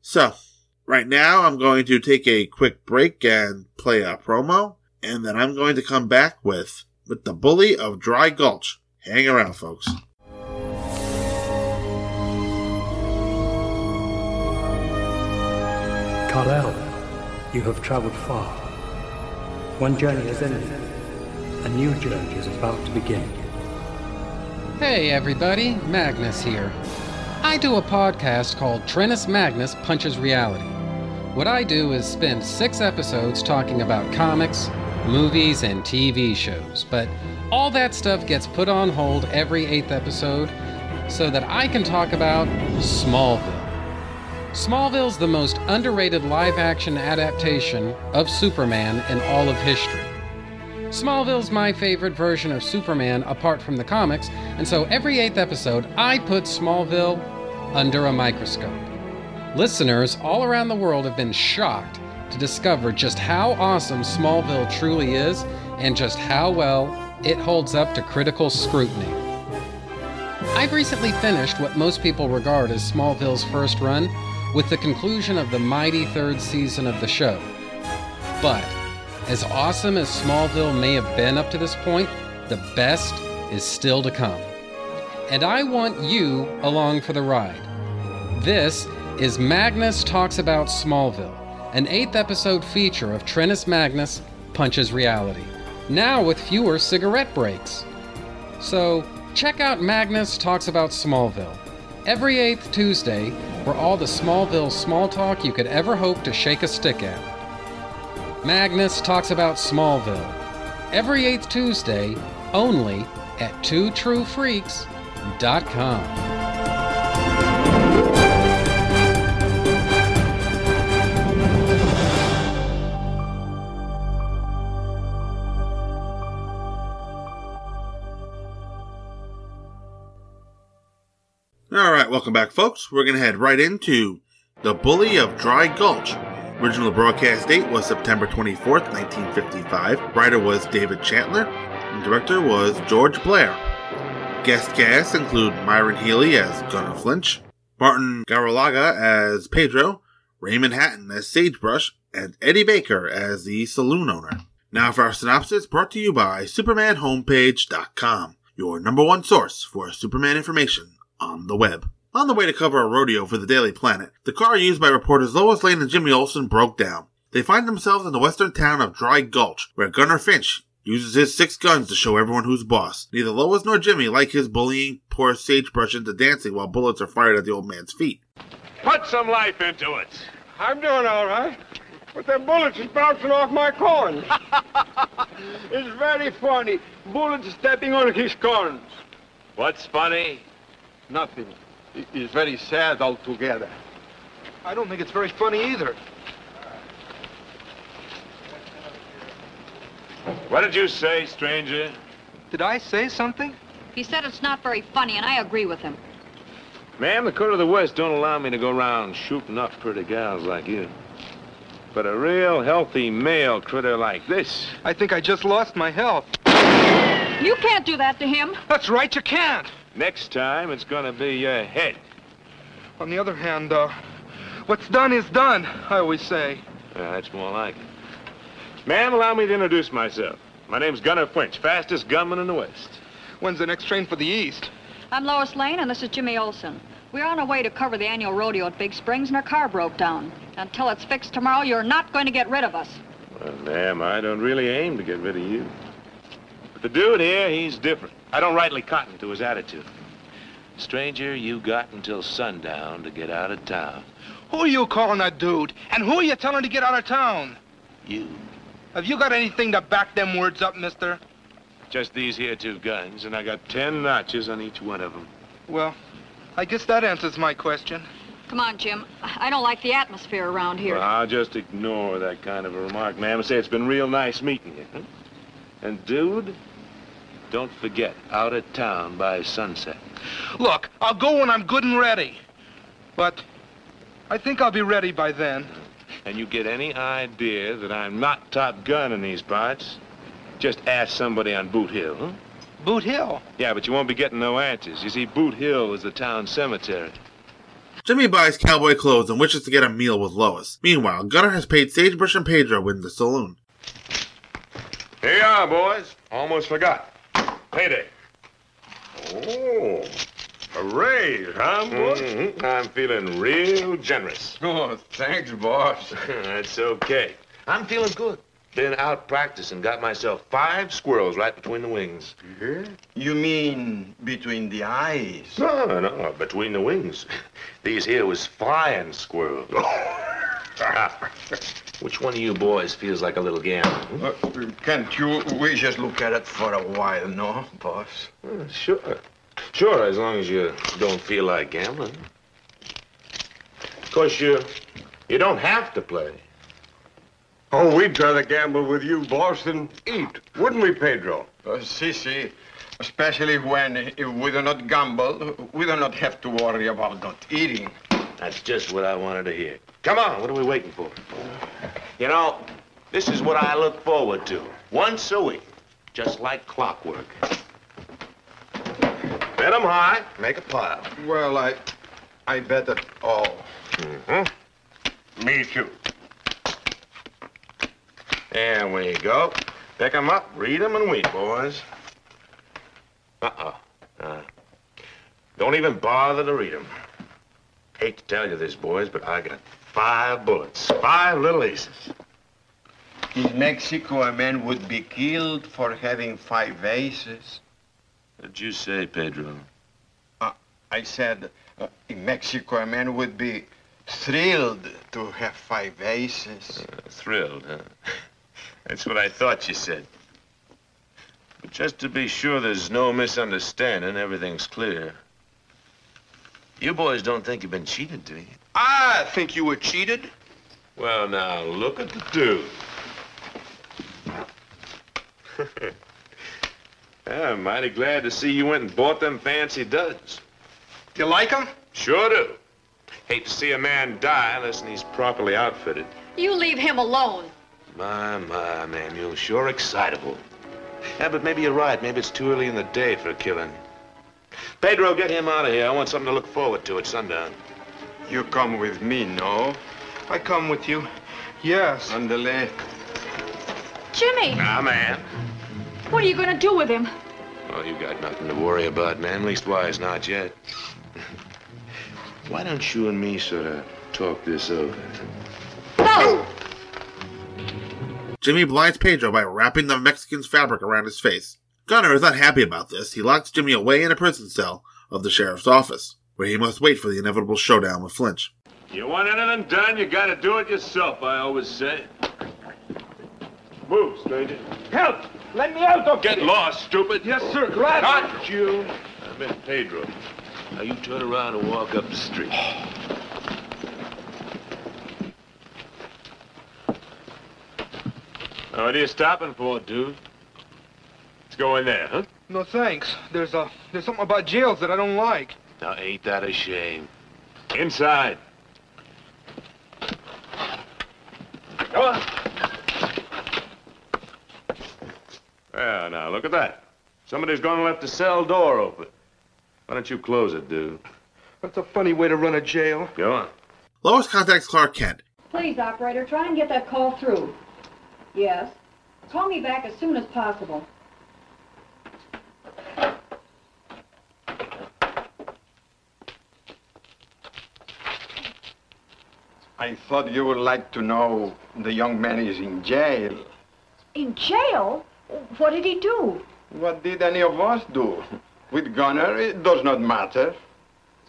So, right now I'm going to take a quick break and play a promo, and then I'm going to come back with The Bully of Dry Gulch. Hang around, folks. Kal-El, you have traveled far. One journey has ended. A new journey is about to begin. Hey everybody, Magnus here. I do a podcast called Trennis Magnus Punches Reality. What I do is spend 6 episodes talking about comics, movies, and TV shows, but all that stuff gets put on hold every 8th episode so that I can talk about Smallville. Smallville's the most underrated live-action adaptation of Superman in all of history. Smallville's my favorite version of Superman apart from the comics, and so every 8th episode, I put Smallville under a microscope. Listeners all around the world have been shocked to discover just how awesome Smallville truly is and just how well it holds up to critical scrutiny. I've recently finished what most people regard as Smallville's first run, with the conclusion of the mighty 3rd season of the show. But, as awesome as Smallville may have been up to this point, the best is still to come. And I want you along for the ride. This is Magnus Talks About Smallville, an 8th episode feature of Trennis Magnus Punches Reality, now with fewer cigarette breaks. So, check out Magnus Talks About Smallville, every 8th Tuesday, for all the Smallville small talk you could ever hope to shake a stick at. Magnus Talks About Smallville, every 8th Tuesday, only at 2TrueFreaks.com. Alright, welcome back, folks. We're going to head right into The Bully of Dry Gulch. Original broadcast date was September 24th, 1955. Writer was David Chandler, and director was George Blair. Guest casts include Myron Healy as Gunner Flinch, Martin Garalaga as Pedro, Raymond Hatton as Sagebrush, and Eddie Baker as the saloon owner. Now for our synopsis, brought to you by supermanhomepage.com, your number one source for Superman information on the web. On the way to cover a rodeo for the Daily Planet, the car used by reporters Lois Lane and Jimmy Olsen broke down. They find themselves in the western town of Dry Gulch, where Gunner Flinch uses his 6 guns to show everyone who's boss. Neither Lois nor Jimmy like his bullying poor Sagebrush into dancing while bullets are fired at the old man's feet. Put some life into it. I'm doing all right, but them bullets is bouncing off my corns. It's very funny. Bullets stepping on his corns. What's funny? Nothing. It's very sad altogether. I don't think it's very funny either. What did you say, stranger? Did I say something? He said it's not very funny, and I agree with him. Ma'am, the code of the West don't allow me to go around shooting up pretty gals like you. But a real healthy male critter like this... I think I just lost my health. You can't do that to him. That's right, you can't. Next time, it's gonna be your head. On the other hand, though, what's done is done, I always say. Yeah, that's more like it. Ma'am, allow me to introduce myself. My name's Gunner Flinch, fastest gunman in the West. When's the next train for the East? I'm Lois Lane, and this is Jimmy Olsen. We're on our way to cover the annual rodeo at Big Springs, and our car broke down. Until it's fixed tomorrow, you're not going to get rid of us. Well, ma'am, I don't really aim to get rid of you. But the dude here, he's different. I don't rightly cotton to his attitude. Stranger, you got until sundown to get out of town. Who are you calling a dude? And who are you telling to get out of town? You. Have you got anything to back them words up, mister? Just these here two guns, and I got 10 notches on each one of them. Well, I guess that answers my question. Come on, Jim. I don't like the atmosphere around here. Well, I'll just ignore that kind of a remark, ma'am, and say it's been real nice meeting you. Huh? And, dude, don't forget, out of town by sunset. Look, I'll go when I'm good and ready. But I think I'll be ready by then. And you get any idea that I'm not top gun in these parts, just ask somebody on Boot Hill, huh? Boot Hill? Yeah, but you won't be getting no answers. You see, Boot Hill is the town cemetery. Jimmy buys cowboy clothes and wishes to get a meal with Lois. Meanwhile, Gunner has paid Sagebrush and Pedro in the saloon. Here you are, boys. Almost forgot. Payday. Oh, a raise, huh, boys? Mm-hmm. I'm feeling real generous. Oh, thanks, boss. That's okay. I'm feeling good. Been out practicing, got myself 5 squirrels right between the wings. Yeah? You mean between the eyes? No, between the wings. These here was flying squirrels. Which one of you boys feels like a little gambling? Can't you? We just look at it for a while, no, boss? Sure, as long as you don't feel like gambling. Of course, you don't have to play. Oh, we'd rather gamble with you, boss, than eat, wouldn't we, Pedro? Si. Especially when if we do not gamble, we do not have to worry about not eating. That's just what I wanted to hear. Come on, what are we waiting for? You know, this is what I look forward to. Once a week, just like clockwork. Bet 'em high, make a pile. Well, I bet it all. Mm-hmm. Me too. There we go. Pick 'em up, read 'em, and weep, boys. Don't even bother to read 'em. Hate to tell you this, boys, but I got 5 bullets, 5 little aces. In Mexico, a man would be killed for having 5 aces. What did you say, Pedro? I said, in Mexico, a man would be thrilled to have 5 aces. Thrilled, huh? That's what I thought you said. But just to be sure there's no misunderstanding, everything's clear. You boys don't think you've been cheated, do you? I think you were cheated. Well, now, look at the dude. I'm mighty glad to see you went and bought them fancy duds. Do you like them? Sure do. Hate to see a man die unless he's properly outfitted. You leave him alone. My, man, you're sure excitable. Yeah, but maybe you're right. Maybe it's too early in the day for killing. Pedro, get him out of here. I want something to look forward to at sundown. You come with me, no? I come with you. Yes. Underlay. Jimmy! Now, man. What are you going to do with him? Well, you got nothing to worry about, man. Leastwise, not yet. Why don't you and me sort of talk this over? No! Jimmy blinds Pedro by wrapping the Mexican's fabric around his face. Gunner is not happy about this. He locks Jimmy away in a prison cell of the sheriff's office, where he must wait for the inevitable showdown with Flinch. You want anything done, you gotta do it yourself, I always say. Move, stranger. Help! Let me out, don't get lost, stupid. Yes, sir, glad. Not you. I meant Pedro. Now, you turn around and walk up the street. Now, what are you stopping for, dude? go in there, huh? No, thanks. There's something about jails that I don't like. Now, ain't that a shame? Inside. Come on. Well, now, look at that. Somebody's gone and left the cell door open. Why don't you close it, dude? That's a funny way to run a jail. Go on. Lois contacts Clark Kent. Please, operator, try and get that call through. Yes. Call me back as soon as possible. I thought you would like to know the young man is in jail. In jail? What did he do? What did any of us do? With Gunner, it does not matter.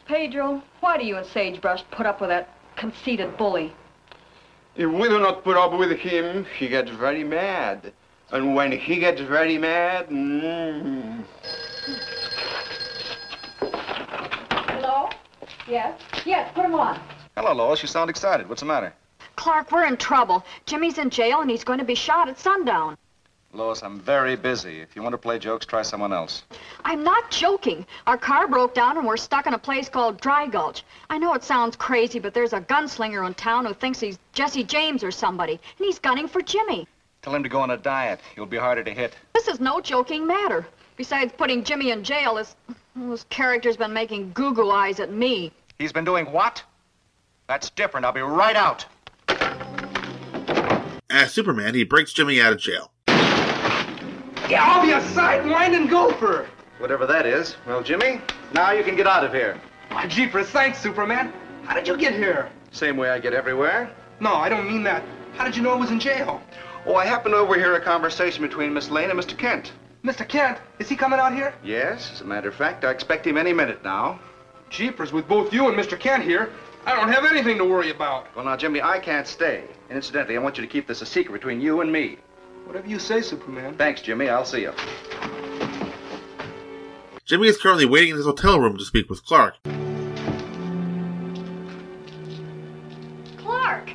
Pedro, why do you and Sagebrush put up with that conceited bully? If we do not put up with him, he gets very mad. And when he gets very mad... Hello? Yes? Yes, put him on. Hello, Lois. You sound excited. What's the matter? Clark, we're in trouble. Jimmy's in jail and he's going to be shot at sundown. Lois, I'm very busy. If you want to play jokes, try someone else. I'm not joking. Our car broke down and we're stuck in a place called Dry Gulch. I know it sounds crazy, but there's a gunslinger in town who thinks he's Jesse James or somebody, and he's gunning for Jimmy. Tell him to go on a diet. You'll be harder to hit. This is no joking matter. Besides putting Jimmy in jail, this character's been making goo-goo eyes at me. He's been doing what? That's different. I'll be right out. As Superman, he breaks Jimmy out of jail. Get off, you sidewinding gopher! Whatever that is. Well, Jimmy, now you can get out of here. Why, jeepers, thanks, Superman. How did you get here? Same way I get everywhere. No, I don't mean that. How did you know I was in jail? Oh, I happened to overhear a conversation between Miss Lane and Mr. Kent. Mr. Kent? Is he coming out here? Yes, as a matter of fact, I expect him any minute now. Jeepers, with both you and Mr. Kent here, I don't have anything to worry about. Well, now, Jimmy, I can't stay. And incidentally, I want you to keep this a secret between you and me. Whatever you say, Superman. Thanks, Jimmy. I'll see you. Jimmy is currently waiting in his hotel room to speak with Clark. Clark!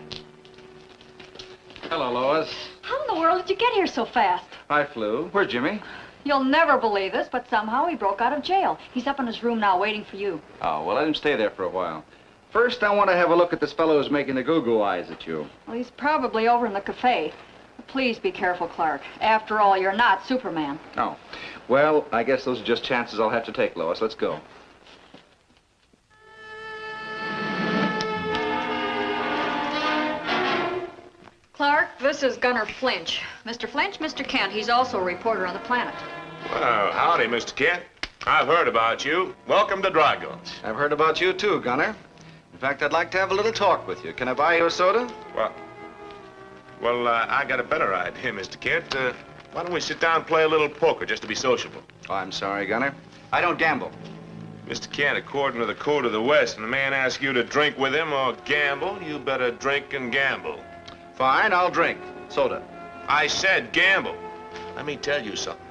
Hello, Lois. How in the world did you get here so fast? I flew. Where's Jimmy? You'll never believe this, but somehow he broke out of jail. He's up in his room now waiting for you. Oh, well, let him stay there for a while. First, I want to have a look at this fellow who's making the goo-goo eyes at you. Well, he's probably over in the cafe. Please be careful, Clark. After all, you're not Superman. Oh. Well, I guess those are just chances I'll have to take, Lois. Let's go. Clark, this is Gunner Flinch. Mr. Flinch, Mr. Kent. He's also a reporter on the Planet. Well, howdy, Mr. Kent. I've heard about you. Welcome to Dry Gulch. I've heard about you, too, Gunner. In fact, I'd like to have a little talk with you. Can I buy you a soda? Well... I got a better idea, Mr. Kent. Why don't we sit down and play a little poker just to be sociable? Oh, I'm sorry, Gunner. I don't gamble. Mr. Kent, according to the code of the West, when a man asks you to drink with him or gamble, you better drink and gamble. Fine, I'll drink. Soda. I said gamble. Let me tell you something.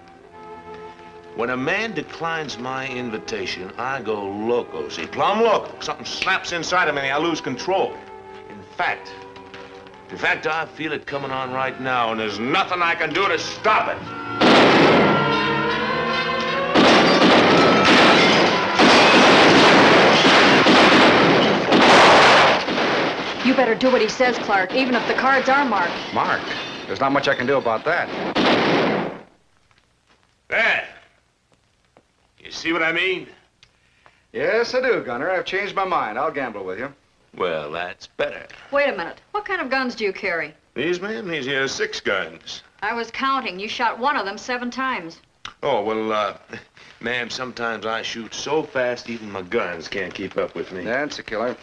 When a man declines my invitation, I go loco. See, plumb loco. Something snaps inside of me and I lose control. In fact, I feel it coming on right now, and there's nothing I can do to stop it. You better do what he says, Clark, even if the cards are marked. Marked? There's not much I can do about that. There. You see what I mean? Yes, I do, Gunner. I've changed my mind. I'll gamble with you. Well, that's better. Wait a minute. What kind of guns do you carry? These, ma'am? These here are 6 guns. I was counting. You shot one of them 7 times. Oh, well, ma'am, sometimes I shoot so fast even my guns can't keep up with me. That's a killer.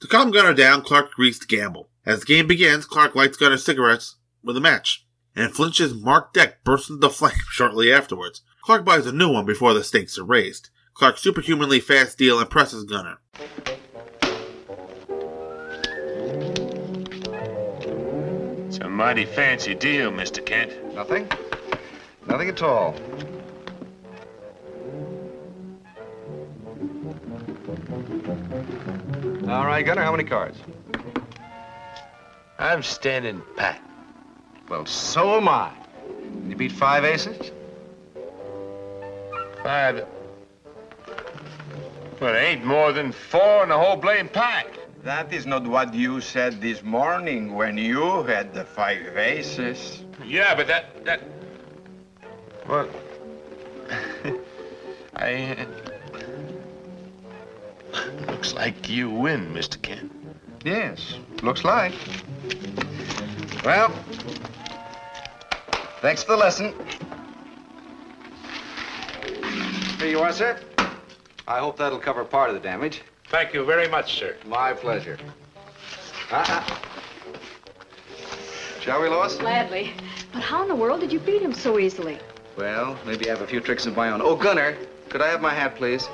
To calm Gunner down, Clark agrees to gamble. As the game begins, Clark lights Gunner's cigarettes with a match, and Flinch's marked deck bursts into flame shortly afterwards. Clark buys a new one before the stakes are raised. Clark's superhumanly fast deal impresses Gunner. A mighty fancy deal, Mr. Kent. Nothing? Nothing at all. All right, Gunner, how many cards? I'm standing pat. Well, so am I. You beat 5 aces? 5. Well, it ain't more than 4 in the whole blame pack. That is not what you said this morning when you had the 5 aces. Yeah, but that... Well... I... Looks like you win, Mr. Kent. Yes, looks like. Well, thanks for the lesson. Here you are, sir. I hope that'll cover part of the damage. Thank you very much, sir. My pleasure. Shall we, Lois? Gladly. But how in the world did you beat him so easily? Well, maybe I have a few tricks of my own. Oh, Gunner, could I have my hat, please?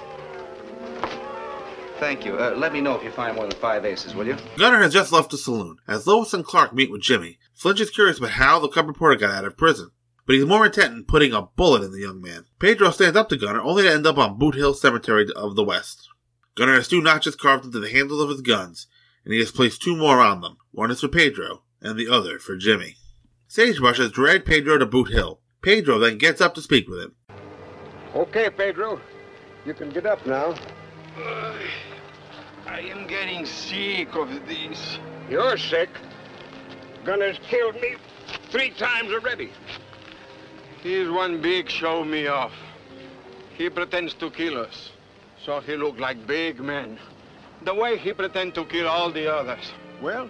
Thank you. Let me know if you find more than 5 aces, will you? Gunner has just left the saloon. As Lois and Clark meet with Jimmy, Flinch is curious about how the cub reporter got out of prison, but he's more intent on putting a bullet in the young man. Pedro stands up to Gunner, only to end up on Boot Hill Cemetery of the West. Gunner has 2 notches carved into the handles of his guns, and he has placed 2 more on them. One is for Pedro, and the other for Jimmy. Sagebrush has dragged Pedro to Boot Hill. Pedro then gets up to speak with him. Okay, Pedro. You can get up now. I am getting sick of this. You're sick? Gunner's killed me 3 times already. He's one big show me off. He pretends to kill us, so he look like big men. The way he pretend to kill all the others. Well,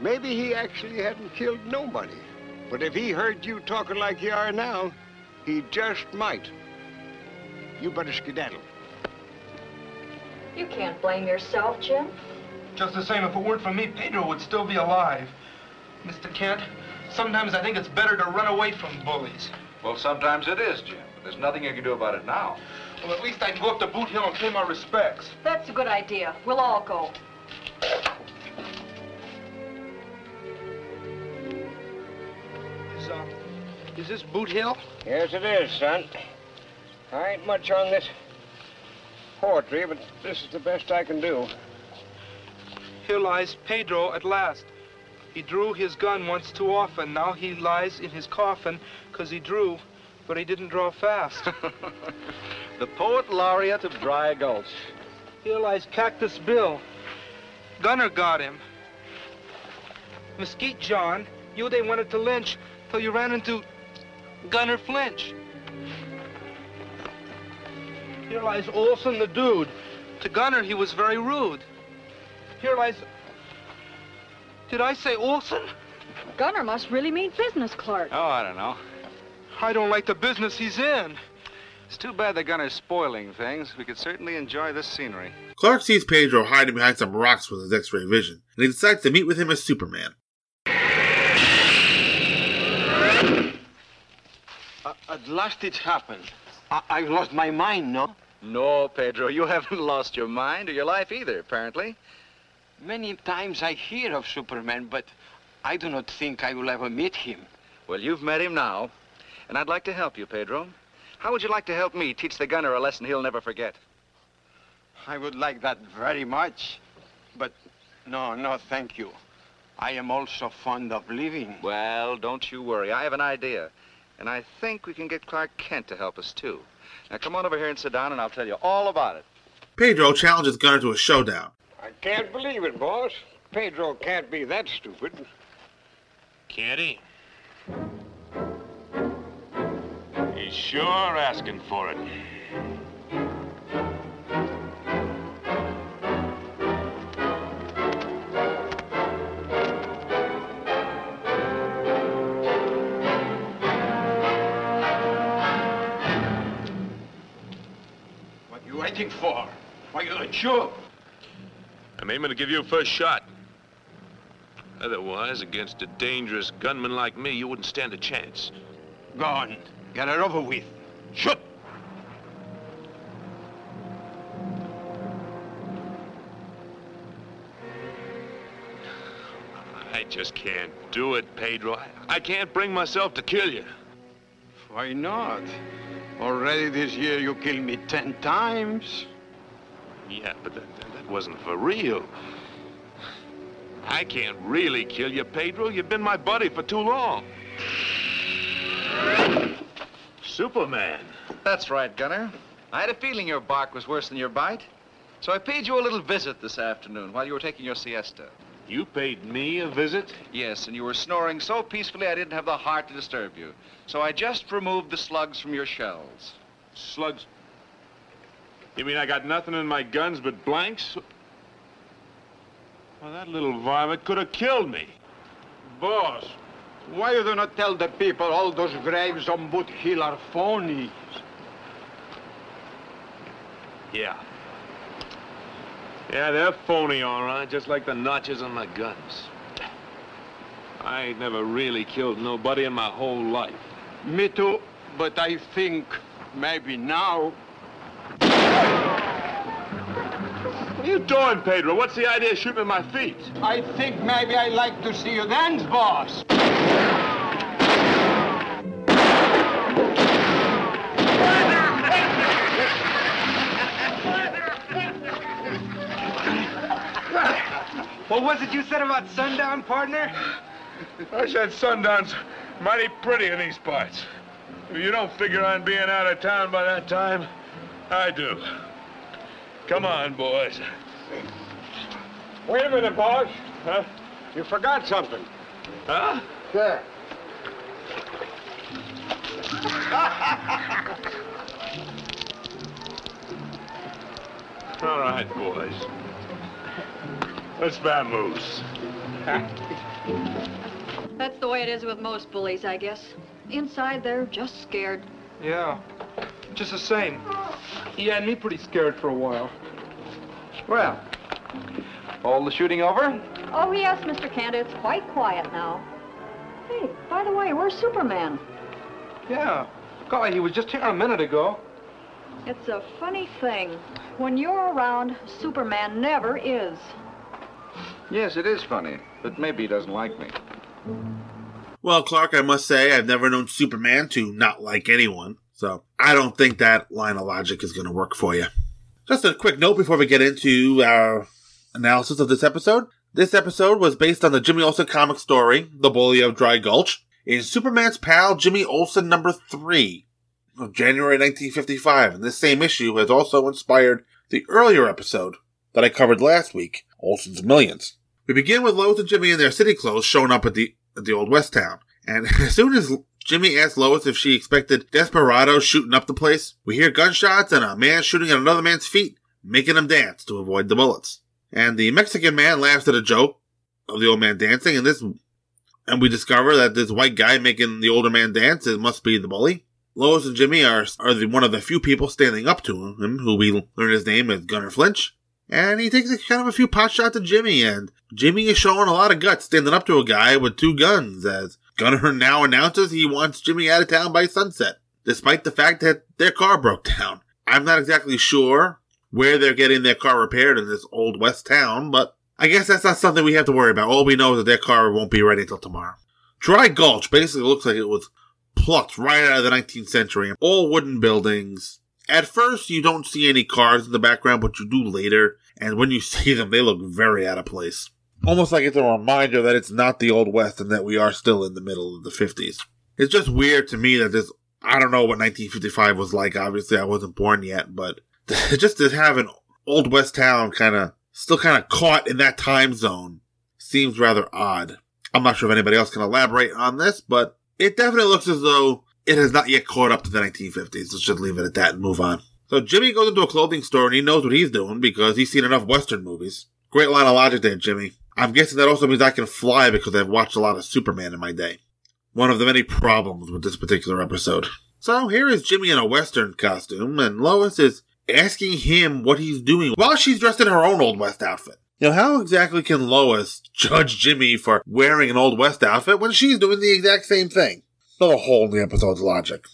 maybe he actually hadn't killed nobody. But if he heard you talking like you are now, he just might. You better skedaddle. You can't blame yourself, Jim. Just the same, if it weren't for me, Pedro would still be alive. Mr. Kent, sometimes I think it's better to run away from bullies. Well, sometimes it is, Jim. But there's nothing you can do about it now. Well, at least I can go up to Boot Hill and pay my respects. That's a good idea. We'll all go. Is this Boot Hill? Yes, it is, son. I ain't much on this poetry, but this is the best I can do. Here lies Pedro at last. He drew his gun once too often. Now he lies in his coffin because he drew, but he didn't draw fast. The poet laureate of Dry Gulch. Here lies Cactus Bill. Gunner got him. Mesquite John, you they wanted to lynch till you ran into Gunner Flinch. Here lies Olsen the dude. To Gunner, he was very rude. Here lies... Did I say Olsen? Gunner must really mean business, Clark. Oh, I don't know. I don't like the business he's in. It's too bad the Gunner's spoiling things. We could certainly enjoy this scenery. Clark sees Pedro hiding behind some rocks with his X-ray vision, and he decides to meet with him as Superman. At last it's happened. I've lost my mind, no? No, Pedro, you haven't lost your mind or your life either, apparently. Many times I hear of Superman, but I do not think I will ever meet him. Well, you've met him now, and I'd like to help you, Pedro. How would you like to help me teach the Gunner a lesson he'll never forget? I would like that very much, but no, thank you. I am also fond of living. Well, don't you worry. I have an idea. And I think we can get Clark Kent to help us, too. Now, come on over here and sit down, and I'll tell you all about it. Pedro challenges Gunner to a showdown. I can't believe it, boss. Pedro can't be that stupid. Can't he? He's sure asking for it. For? Why, you're a joke. I'm aiming to give you a first shot. Otherwise, against a dangerous gunman like me, you wouldn't stand a chance. Go on. Get it over with. Shoot! I just can't do it, Pedro. I can't bring myself to kill you. Why not? Already this year you killed me 10 times. Yeah, but that wasn't for real. I can't really kill you, Pedro. You've been my buddy for too long. Superman. That's right, Gunner. I had a feeling your bark was worse than your bite. So I paid you a little visit this afternoon while you were taking your siesta. You paid me a visit? Yes, and you were snoring so peacefully I didn't have the heart to disturb you. So I just removed the slugs from your shells. Slugs? You mean I got nothing in my guns but blanks? Well, that little varmint could have killed me. Boss, why you do not tell the people all those graves on Boot Hill are phonies? Yeah. Yeah, they're phony, all right, just like the notches on my guns. I ain't never really killed nobody in my whole life. Me too, but I think maybe now. What are you doing, Pedro? What's the idea of shooting at my feet? I think maybe I'd like to see you dance, boss. What was it you said about sundown, partner? I said sundown's mighty pretty in these parts. If you don't figure on being out of town by that time, I do. Come on, boys. Wait a minute, boss. Huh? You forgot something. Huh? There. All right, boys. Let's bat loose. That's the way it is with most bullies, I guess. Inside, they're just scared. Yeah, just the same. He had me pretty scared for a while. Well, all the shooting over? Oh, yes, Mr. Cantor, it's quite quiet now. Hey, by the way, where's Superman? Yeah, golly, he was just here a minute ago. It's a funny thing. When you're around, Superman never is. Yes, it is funny, but maybe he doesn't like me. Well, Clark, I must say, I've never known Superman to not like anyone, so I don't think that line of logic is going to work for you. Just a quick note before we get into our analysis of this episode. This episode was based on the Jimmy Olsen comic story, The Bully of Dry Gulch, in Superman's Pal Jimmy Olsen number 3 of January 1955, and this same issue has also inspired the earlier episode that I covered last week, Olsen's Millions. We begin with Lois and Jimmy in their city clothes showing up at the old West town. And as soon as Jimmy asks Lois if she expected desperados shooting up the place, we hear gunshots and a man shooting at another man's feet, making him dance to avoid the bullets. And the Mexican man laughs at a joke of the old man dancing, and we discover that this white guy making the older man dance must be the bully. Lois and Jimmy are one of the few people standing up to him, who we learn his name is Gunner Flinch. And he takes kind of a few pot shots at Jimmy, and Jimmy is showing a lot of guts standing up to a guy with two guns, as Gunner now announces he wants Jimmy out of town by sunset, despite the fact that their car broke down. I'm not exactly sure where they're getting their car repaired in this old West town, but I guess that's not something we have to worry about. All we know is that their car won't be ready until tomorrow. Dry Gulch basically looks like it was plucked right out of the 19th century. All wooden buildings. At first, you don't see any cars in the background, but you do later. And when you see them, they look very out of place. Almost like it's a reminder that it's not the Old West and that we are still in the middle of the 50s. It's just weird to me that this, I don't know what 1955 was like. Obviously, I wasn't born yet, but just to have an Old West town still kind of caught in that time zone seems rather odd. I'm not sure if anybody else can elaborate on this, but it definitely looks as though it has not yet caught up to the 1950s. Let's just leave it at that and move on. So Jimmy goes into a clothing store and he knows what he's doing because he's seen enough Western movies. Great line of logic there, Jimmy. I'm guessing that also means I can fly because I've watched a lot of Superman in my day. One of the many problems with this particular episode. So here is Jimmy in a Western costume and Lois is asking him what he's doing while she's dressed in her own Old West outfit. Now how exactly can Lois judge Jimmy for wearing an Old West outfit when she's doing the exact same thing? Another hole in the episode's logic.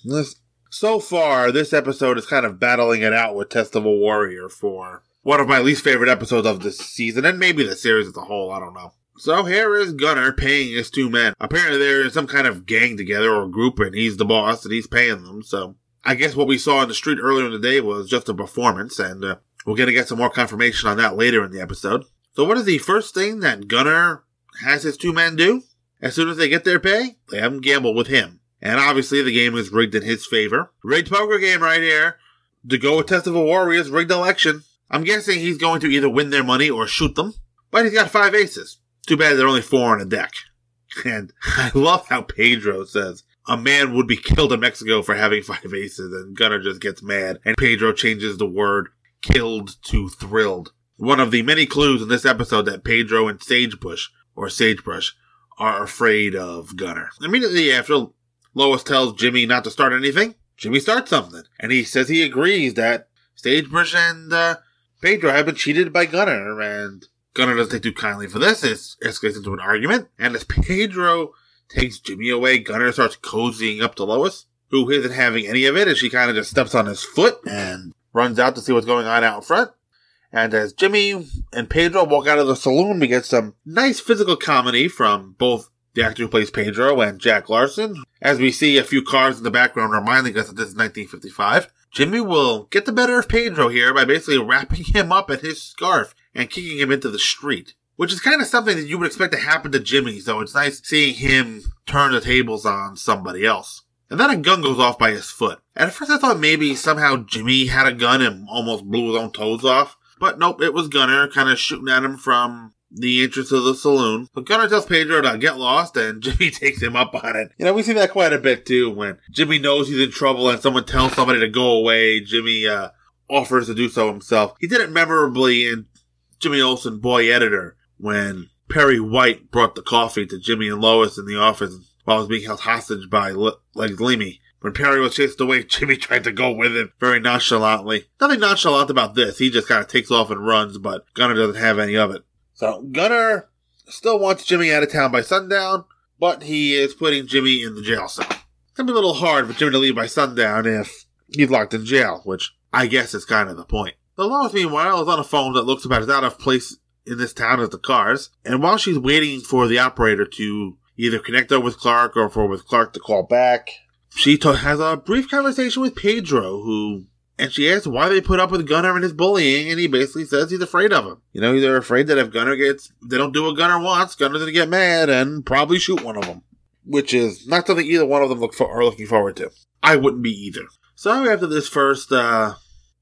So far, this episode is kind of battling it out with Test of a Warrior for one of my least favorite episodes of this season, and maybe the series as a whole, I don't know. So here is Gunner paying his two men. Apparently they're in some kind of gang together or group, and he's the boss, and he's paying them, so I guess what we saw on the street earlier in the day was just a performance, and we're going to get some more confirmation on that later in the episode. So what is the first thing that Gunner has his two men do? As soon as they get their pay, they have them gamble with him. And obviously the game is rigged in his favor. Rigged poker game right here. To go with Test of a Warrior's rigged election. I'm guessing he's going to either win their money or shoot them. But he's got 5 aces. Too bad there are only 4 on a deck. And I love how Pedro says, a man would be killed in Mexico for having 5 aces. And Gunner just gets mad. And Pedro changes the word killed to thrilled. One of the many clues in this episode that Pedro and Sagebrush are afraid of Gunner. Immediately after, Lois tells Jimmy not to start anything. Jimmy starts something. And he says he agrees that Sagebrush and Pedro have been cheated by Gunner. And Gunner doesn't take too kindly for this. It escalates into an argument. And as Pedro takes Jimmy away, Gunner starts cozying up to Lois, who isn't having any of it, as she kind of just steps on his foot and runs out to see what's going on out front. And as Jimmy and Pedro walk out of the saloon, we get some nice physical comedy from both the actor who plays Pedro and Jack Larson. As we see a few cars in the background reminding us that this is 1955, Jimmy will get the better of Pedro here by basically wrapping him up in his scarf and kicking him into the street, which is kind of something that you would expect to happen to Jimmy, so it's nice seeing him turn the tables on somebody else. And then a gun goes off by his foot. At first I thought maybe somehow Jimmy had a gun and almost blew his own toes off. But nope, it was Gunner kind of shooting at him from the entrance of the saloon. But Gunner tells Pedro to get lost, and Jimmy takes him up on it. You know, we see that quite a bit, too, when Jimmy knows he's in trouble and someone tells somebody to go away. Jimmy offers to do so himself. He did it memorably in Jimmy Olsen, Boy Editor, when Perry White brought the coffee to Jimmy and Lois in the office while he was being held hostage by Legs Leamy. When Perry was chased away, Jimmy tried to go with him very nonchalantly. Nothing nonchalant about this. He just kind of takes off and runs, but Gunner doesn't have any of it. So Gunner still wants Jimmy out of town by sundown, but he is putting Jimmy in the jail cell. It's going to be a little hard for Jimmy to leave by sundown if he's locked in jail, which I guess is kind of the point. The Lois, meanwhile, is on a phone that looks about as out of place in this town as the cars, and while she's waiting for the operator to either connect her with Clark or for with Clark to call back, she has a brief conversation with Pedro, and she asks why they put up with Gunner and his bullying, and he basically says he's afraid of him. You know, they're afraid that if they don't do what Gunner wants, Gunner's gonna get mad and probably shoot one of them. Which is not something either one of them are looking forward to. I wouldn't be either. So after this first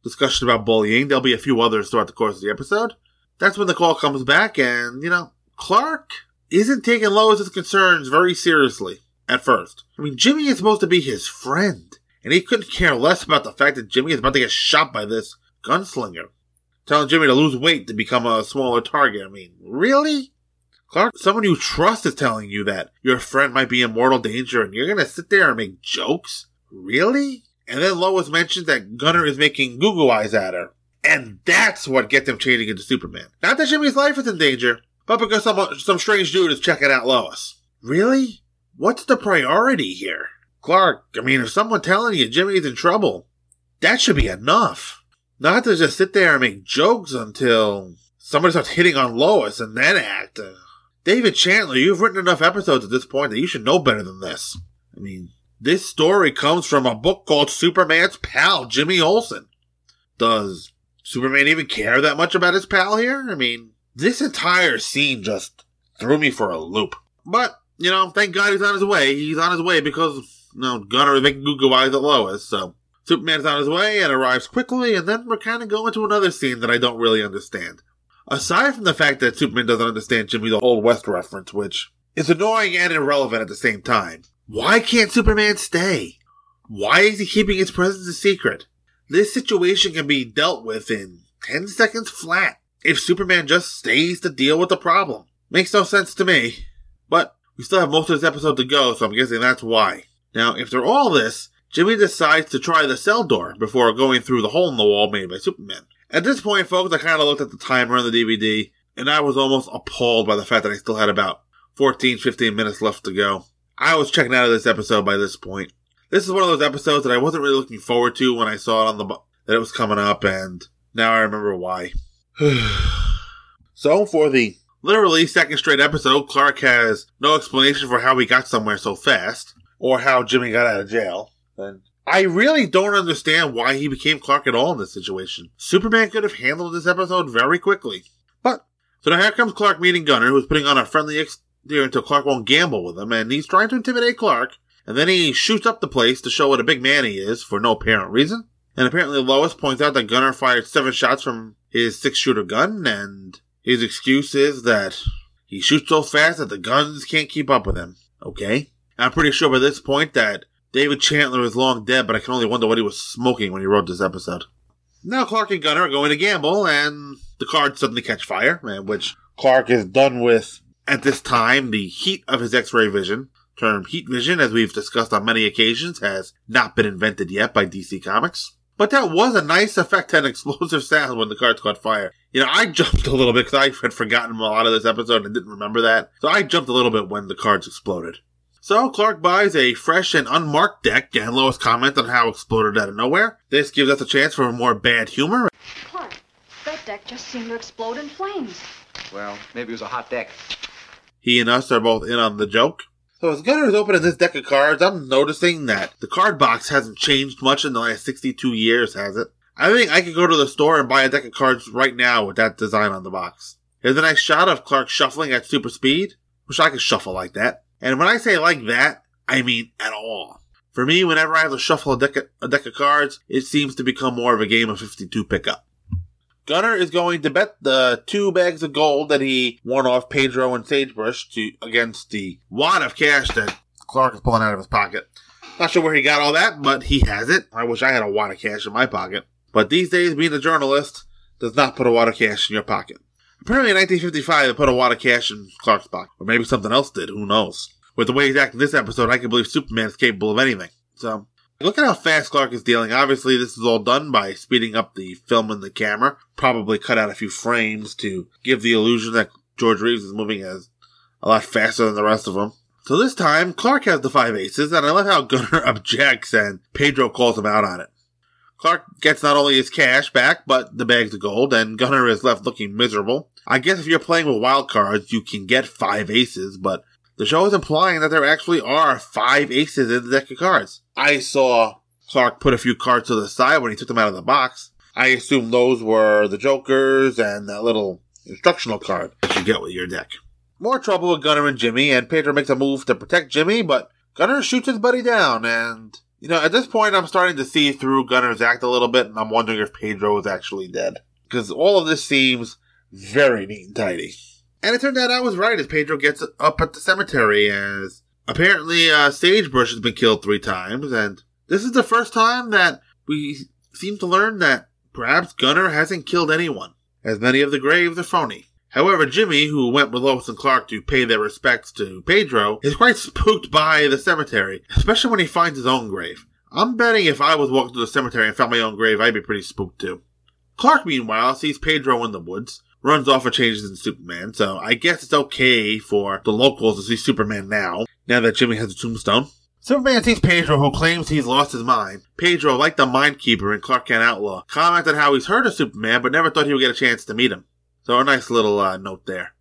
discussion about bullying, there'll be a few others throughout the course of the episode. That's when the call comes back, and, you know, Clark isn't taking Lois's concerns very seriously. At first. Jimmy is supposed to be his friend, and he couldn't care less about the fact that Jimmy is about to get shot by this gunslinger. Telling Jimmy to lose weight to become a smaller target. Really? Clark, someone you trust is telling you that your friend might be in mortal danger, and you're going to sit there and make jokes? Really? And then Lois mentions that Gunner is making goo-goo eyes at her. And that's what gets him changing into Superman. Not that Jimmy's life is in danger, but because some strange dude is checking out Lois. Really? What's the priority here? Clark, if someone's telling you Jimmy's in trouble, that should be enough. Not to just sit there and make jokes until somebody starts hitting on Lois and then act. David Chandler, you've written enough episodes at this point that you should know better than this. This story comes from a book called Superman's Pal, Jimmy Olsen. Does Superman even care that much about his pal here? This entire scene just threw me for a loop. But thank God he's on his way. He's on his way because, Gunner is making goo-goo eyes at Lois, so Superman's on his way and arrives quickly, and then we're kind of going to another scene that I don't really understand. Aside from the fact that Superman doesn't understand Jimmy's Old West reference, which is annoying and irrelevant at the same time, why can't Superman stay? Why is he keeping his presence a secret? This situation can be dealt with in 10 seconds flat if Superman just stays to deal with the problem. Makes no sense to me, but we still have most of this episode to go, so I'm guessing that's why. Now, after all this, Jimmy decides to try the cell door before going through the hole in the wall made by Superman. At this point, folks, I kind of looked at the timer on the DVD, and I was almost appalled by the fact that I still had about 14, 15 minutes left to go. I was checking out of this episode by this point. This is one of those episodes that I wasn't really looking forward to when I saw it that it was coming up, and now I remember why. So, for the literally second straight episode, Clark has no explanation for how he got somewhere so fast, or how Jimmy got out of jail. And I really don't understand why he became Clark at all in this situation. Superman could have handled this episode very quickly. So now here comes Clark meeting Gunner, who's putting on a friendly exterior until Clark won't gamble with him, and he's trying to intimidate Clark, and then he shoots up the place to show what a big man he is, for no apparent reason. And apparently Lois points out that Gunner fired 7 shots from his 6-shooter gun, and his excuse is that he shoots so fast that the guns can't keep up with him. Okay. I'm pretty sure by this point that David Chandler is long dead, but I can only wonder what he was smoking when he wrote this episode. Now Clark and Gunner are going to gamble, and the cards suddenly catch fire, which Clark is done with, at this time, the heat of his X-ray vision. The term heat vision, as we've discussed on many occasions, has not been invented yet by DC Comics. But that was a nice effect and explosive sound when the cards caught fire. You know, I jumped a little bit because I had forgotten a lot of this episode and didn't remember that. So I jumped a little bit when the cards exploded. So Clark buys a fresh and unmarked deck, and Lois comments on how it exploded out of nowhere. This gives us a chance for more bad humor. Clark, that deck just seemed to explode in flames. Well, maybe it was a hot deck. He and us are both in on the joke. So as Gunner is opening this deck of cards, I'm noticing that the card box hasn't changed much in the last 62 years, has it? I think I could go to the store and buy a deck of cards right now with that design on the box. Here's a nice shot of Clark shuffling at super speed. Wish I could shuffle like that. And when I say like that, I mean at all. For me, whenever I have to shuffle a deck of cards, it seems to become more of a game of 52 pickup. Gunner is going to bet the 2 bags of gold that he won off Pedro and Sagebrush against the wad of cash that Clark is pulling out of his pocket. Not sure where he got all that, but he has it. I wish I had a wad of cash in my pocket. But these days, being a journalist does not put a wad of cash in your pocket. Apparently in 1955, they put a wad of cash in Clark's pocket. Or maybe something else did, who knows. With the way he's acting this episode, I can believe Superman is capable of anything. So, look at how fast Clark is dealing. Obviously, this is all done by speeding up the film and the camera. Probably cut out a few frames to give the illusion that George Reeves is moving as a lot faster than the rest of them. So this time, Clark has the 5 aces, and I love how Gunner objects and Pedro calls him out on it. Clark gets not only his cash back, but the bags of gold, and Gunner is left looking miserable. I guess if you're playing with wild cards, you can get 5 aces, but the show is implying that there actually are 5 aces in the deck of cards. I saw Clark put a few cards to the side when he took them out of the box. I assume those were the jokers and that little instructional card that you get with your deck. More trouble with Gunner and Jimmy, and Pedro makes a move to protect Jimmy, but Gunner shoots his buddy down, and, you know, at this point I'm starting to see through Gunner's act a little bit, and I'm wondering if Pedro is actually dead. Because all of this seems very neat and tidy. And it turned out I was right as Pedro gets up at the cemetery, as apparently Sagebrush has been killed 3 times, and this is the first time that we seem to learn that perhaps Gunner hasn't killed anyone, as many of the graves are phony. However, Jimmy, who went with Lois and Clark to pay their respects to Pedro, is quite spooked by the cemetery, especially when he finds his own grave. I'm betting if I was walking through the cemetery and found my own grave, I'd be pretty spooked too. Clark, meanwhile, sees Pedro in the woods, runs off and changes in Superman, so I guess it's okay for the locals to see Superman now that Jimmy has a tombstone. Superman sees Pedro, who claims he's lost his mind. Pedro, like the Mindkeeper in Clark Kent Outlaw, commented how he's heard of Superman but never thought he would get a chance to meet him. So a nice little note there.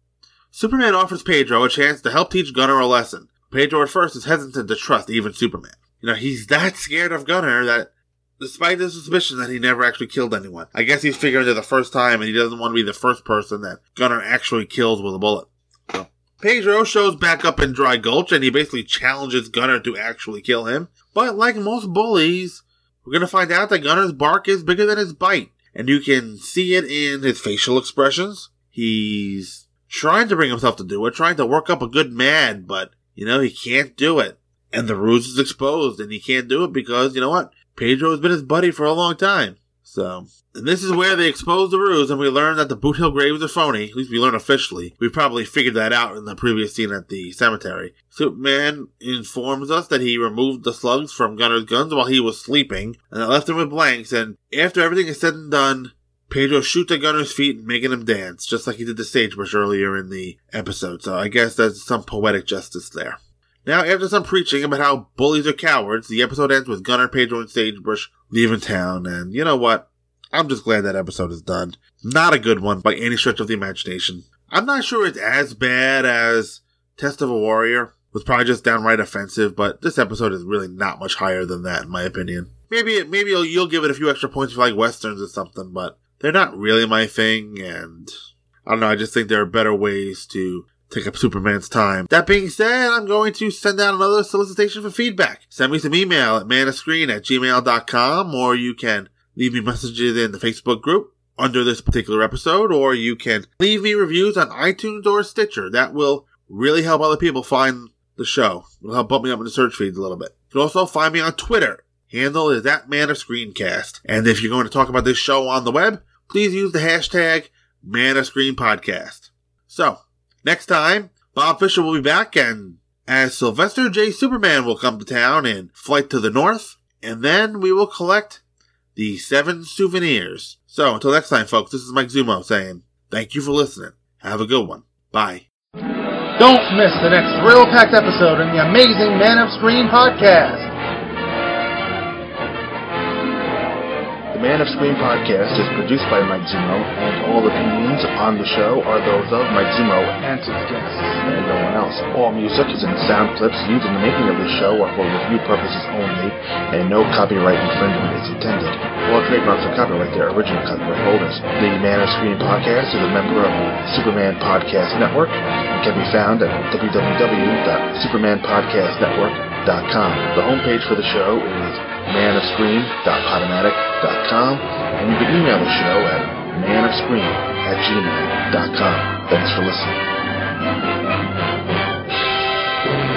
Superman offers Pedro a chance to help teach Gunner a lesson. Pedro at first is hesitant to trust even Superman. You know, he's that scared of Gunner that, despite the suspicion that he never actually killed anyone, I guess he's figuring it the first time and he doesn't want to be the first person that Gunner actually kills with a bullet. So Pedro shows back up in Dry Gulch, and he basically challenges Gunner to actually kill him. But like most bullies, we're going to find out that Gunner's bark is bigger than his bite. And you can see it in his facial expressions. He's trying to bring himself to do it, trying to work up a good mad, but, you know, he can't do it. And the ruse is exposed, and he can't do it because, you know what? Pedro has been his buddy for a long time. So, and this is where they expose the ruse, and we learn that the Boot Hill graves are phony. At least we learn officially. We probably figured that out in the previous scene at the cemetery. Superman informs us that he removed the slugs from Gunner's guns while he was sleeping, and that left him with blanks, and after everything is said and done, Pedro shoots at Gunner's feet, making him dance, just like he did to Sagebrush earlier in the episode. So I guess there's some poetic justice there. Now, after some preaching about how bullies are cowards, the episode ends with Gunner, Pedro, and Sagebrush leaving town, and you know what? I'm just glad that episode is done. Not a good one by any stretch of the imagination. I'm not sure it's as bad as Test of a Warrior. It was probably just downright offensive, but this episode is really not much higher than that, in my opinion. Maybe you'll give it a few extra points for, like, Westerns or something, but they're not really my thing, and I don't know, I just think there are better ways to take up Superman's time. That being said, I'm going to send out another solicitation for feedback. Send me some email at manascreen@gmail.com, or you can leave me messages in the Facebook group under this particular episode, or you can leave me reviews on iTunes or Stitcher. That will really help other people find the show. It'll help bump me up in the search feeds a little bit. You can also find me on Twitter. Handle is @manofscreencast. And if you're going to talk about this show on the web, please use the hashtag #manofscreenpodcast. So, next time, Bob Fisher will be back, and as Sylvester J. Superman will come to town in Flight to the North, and then we will collect the 7 souvenirs. So, until next time, folks, this is Mike Zumo saying thank you for listening. Have a good one. Bye. Don't miss the next thrill-packed episode in the amazing Man of Screen podcast. The Man of Screen podcast is produced by Mike Zumo, and all opinions on the show are those of Mike Zumo and his guests, and no one else. All music is in the sound clips used in the making of this show are for review purposes only, and no copyright infringement is intended. All trademarks are copyright their original copyright holders. The Man of Screen podcast is a member of the Superman Podcast Network and can be found at www.supermanpodcastnetwork.com. The homepage for the show is manofscreen.podomatic.com, and you can email the show at manofscreen@gmail.com. Thanks for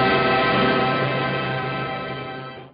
listening.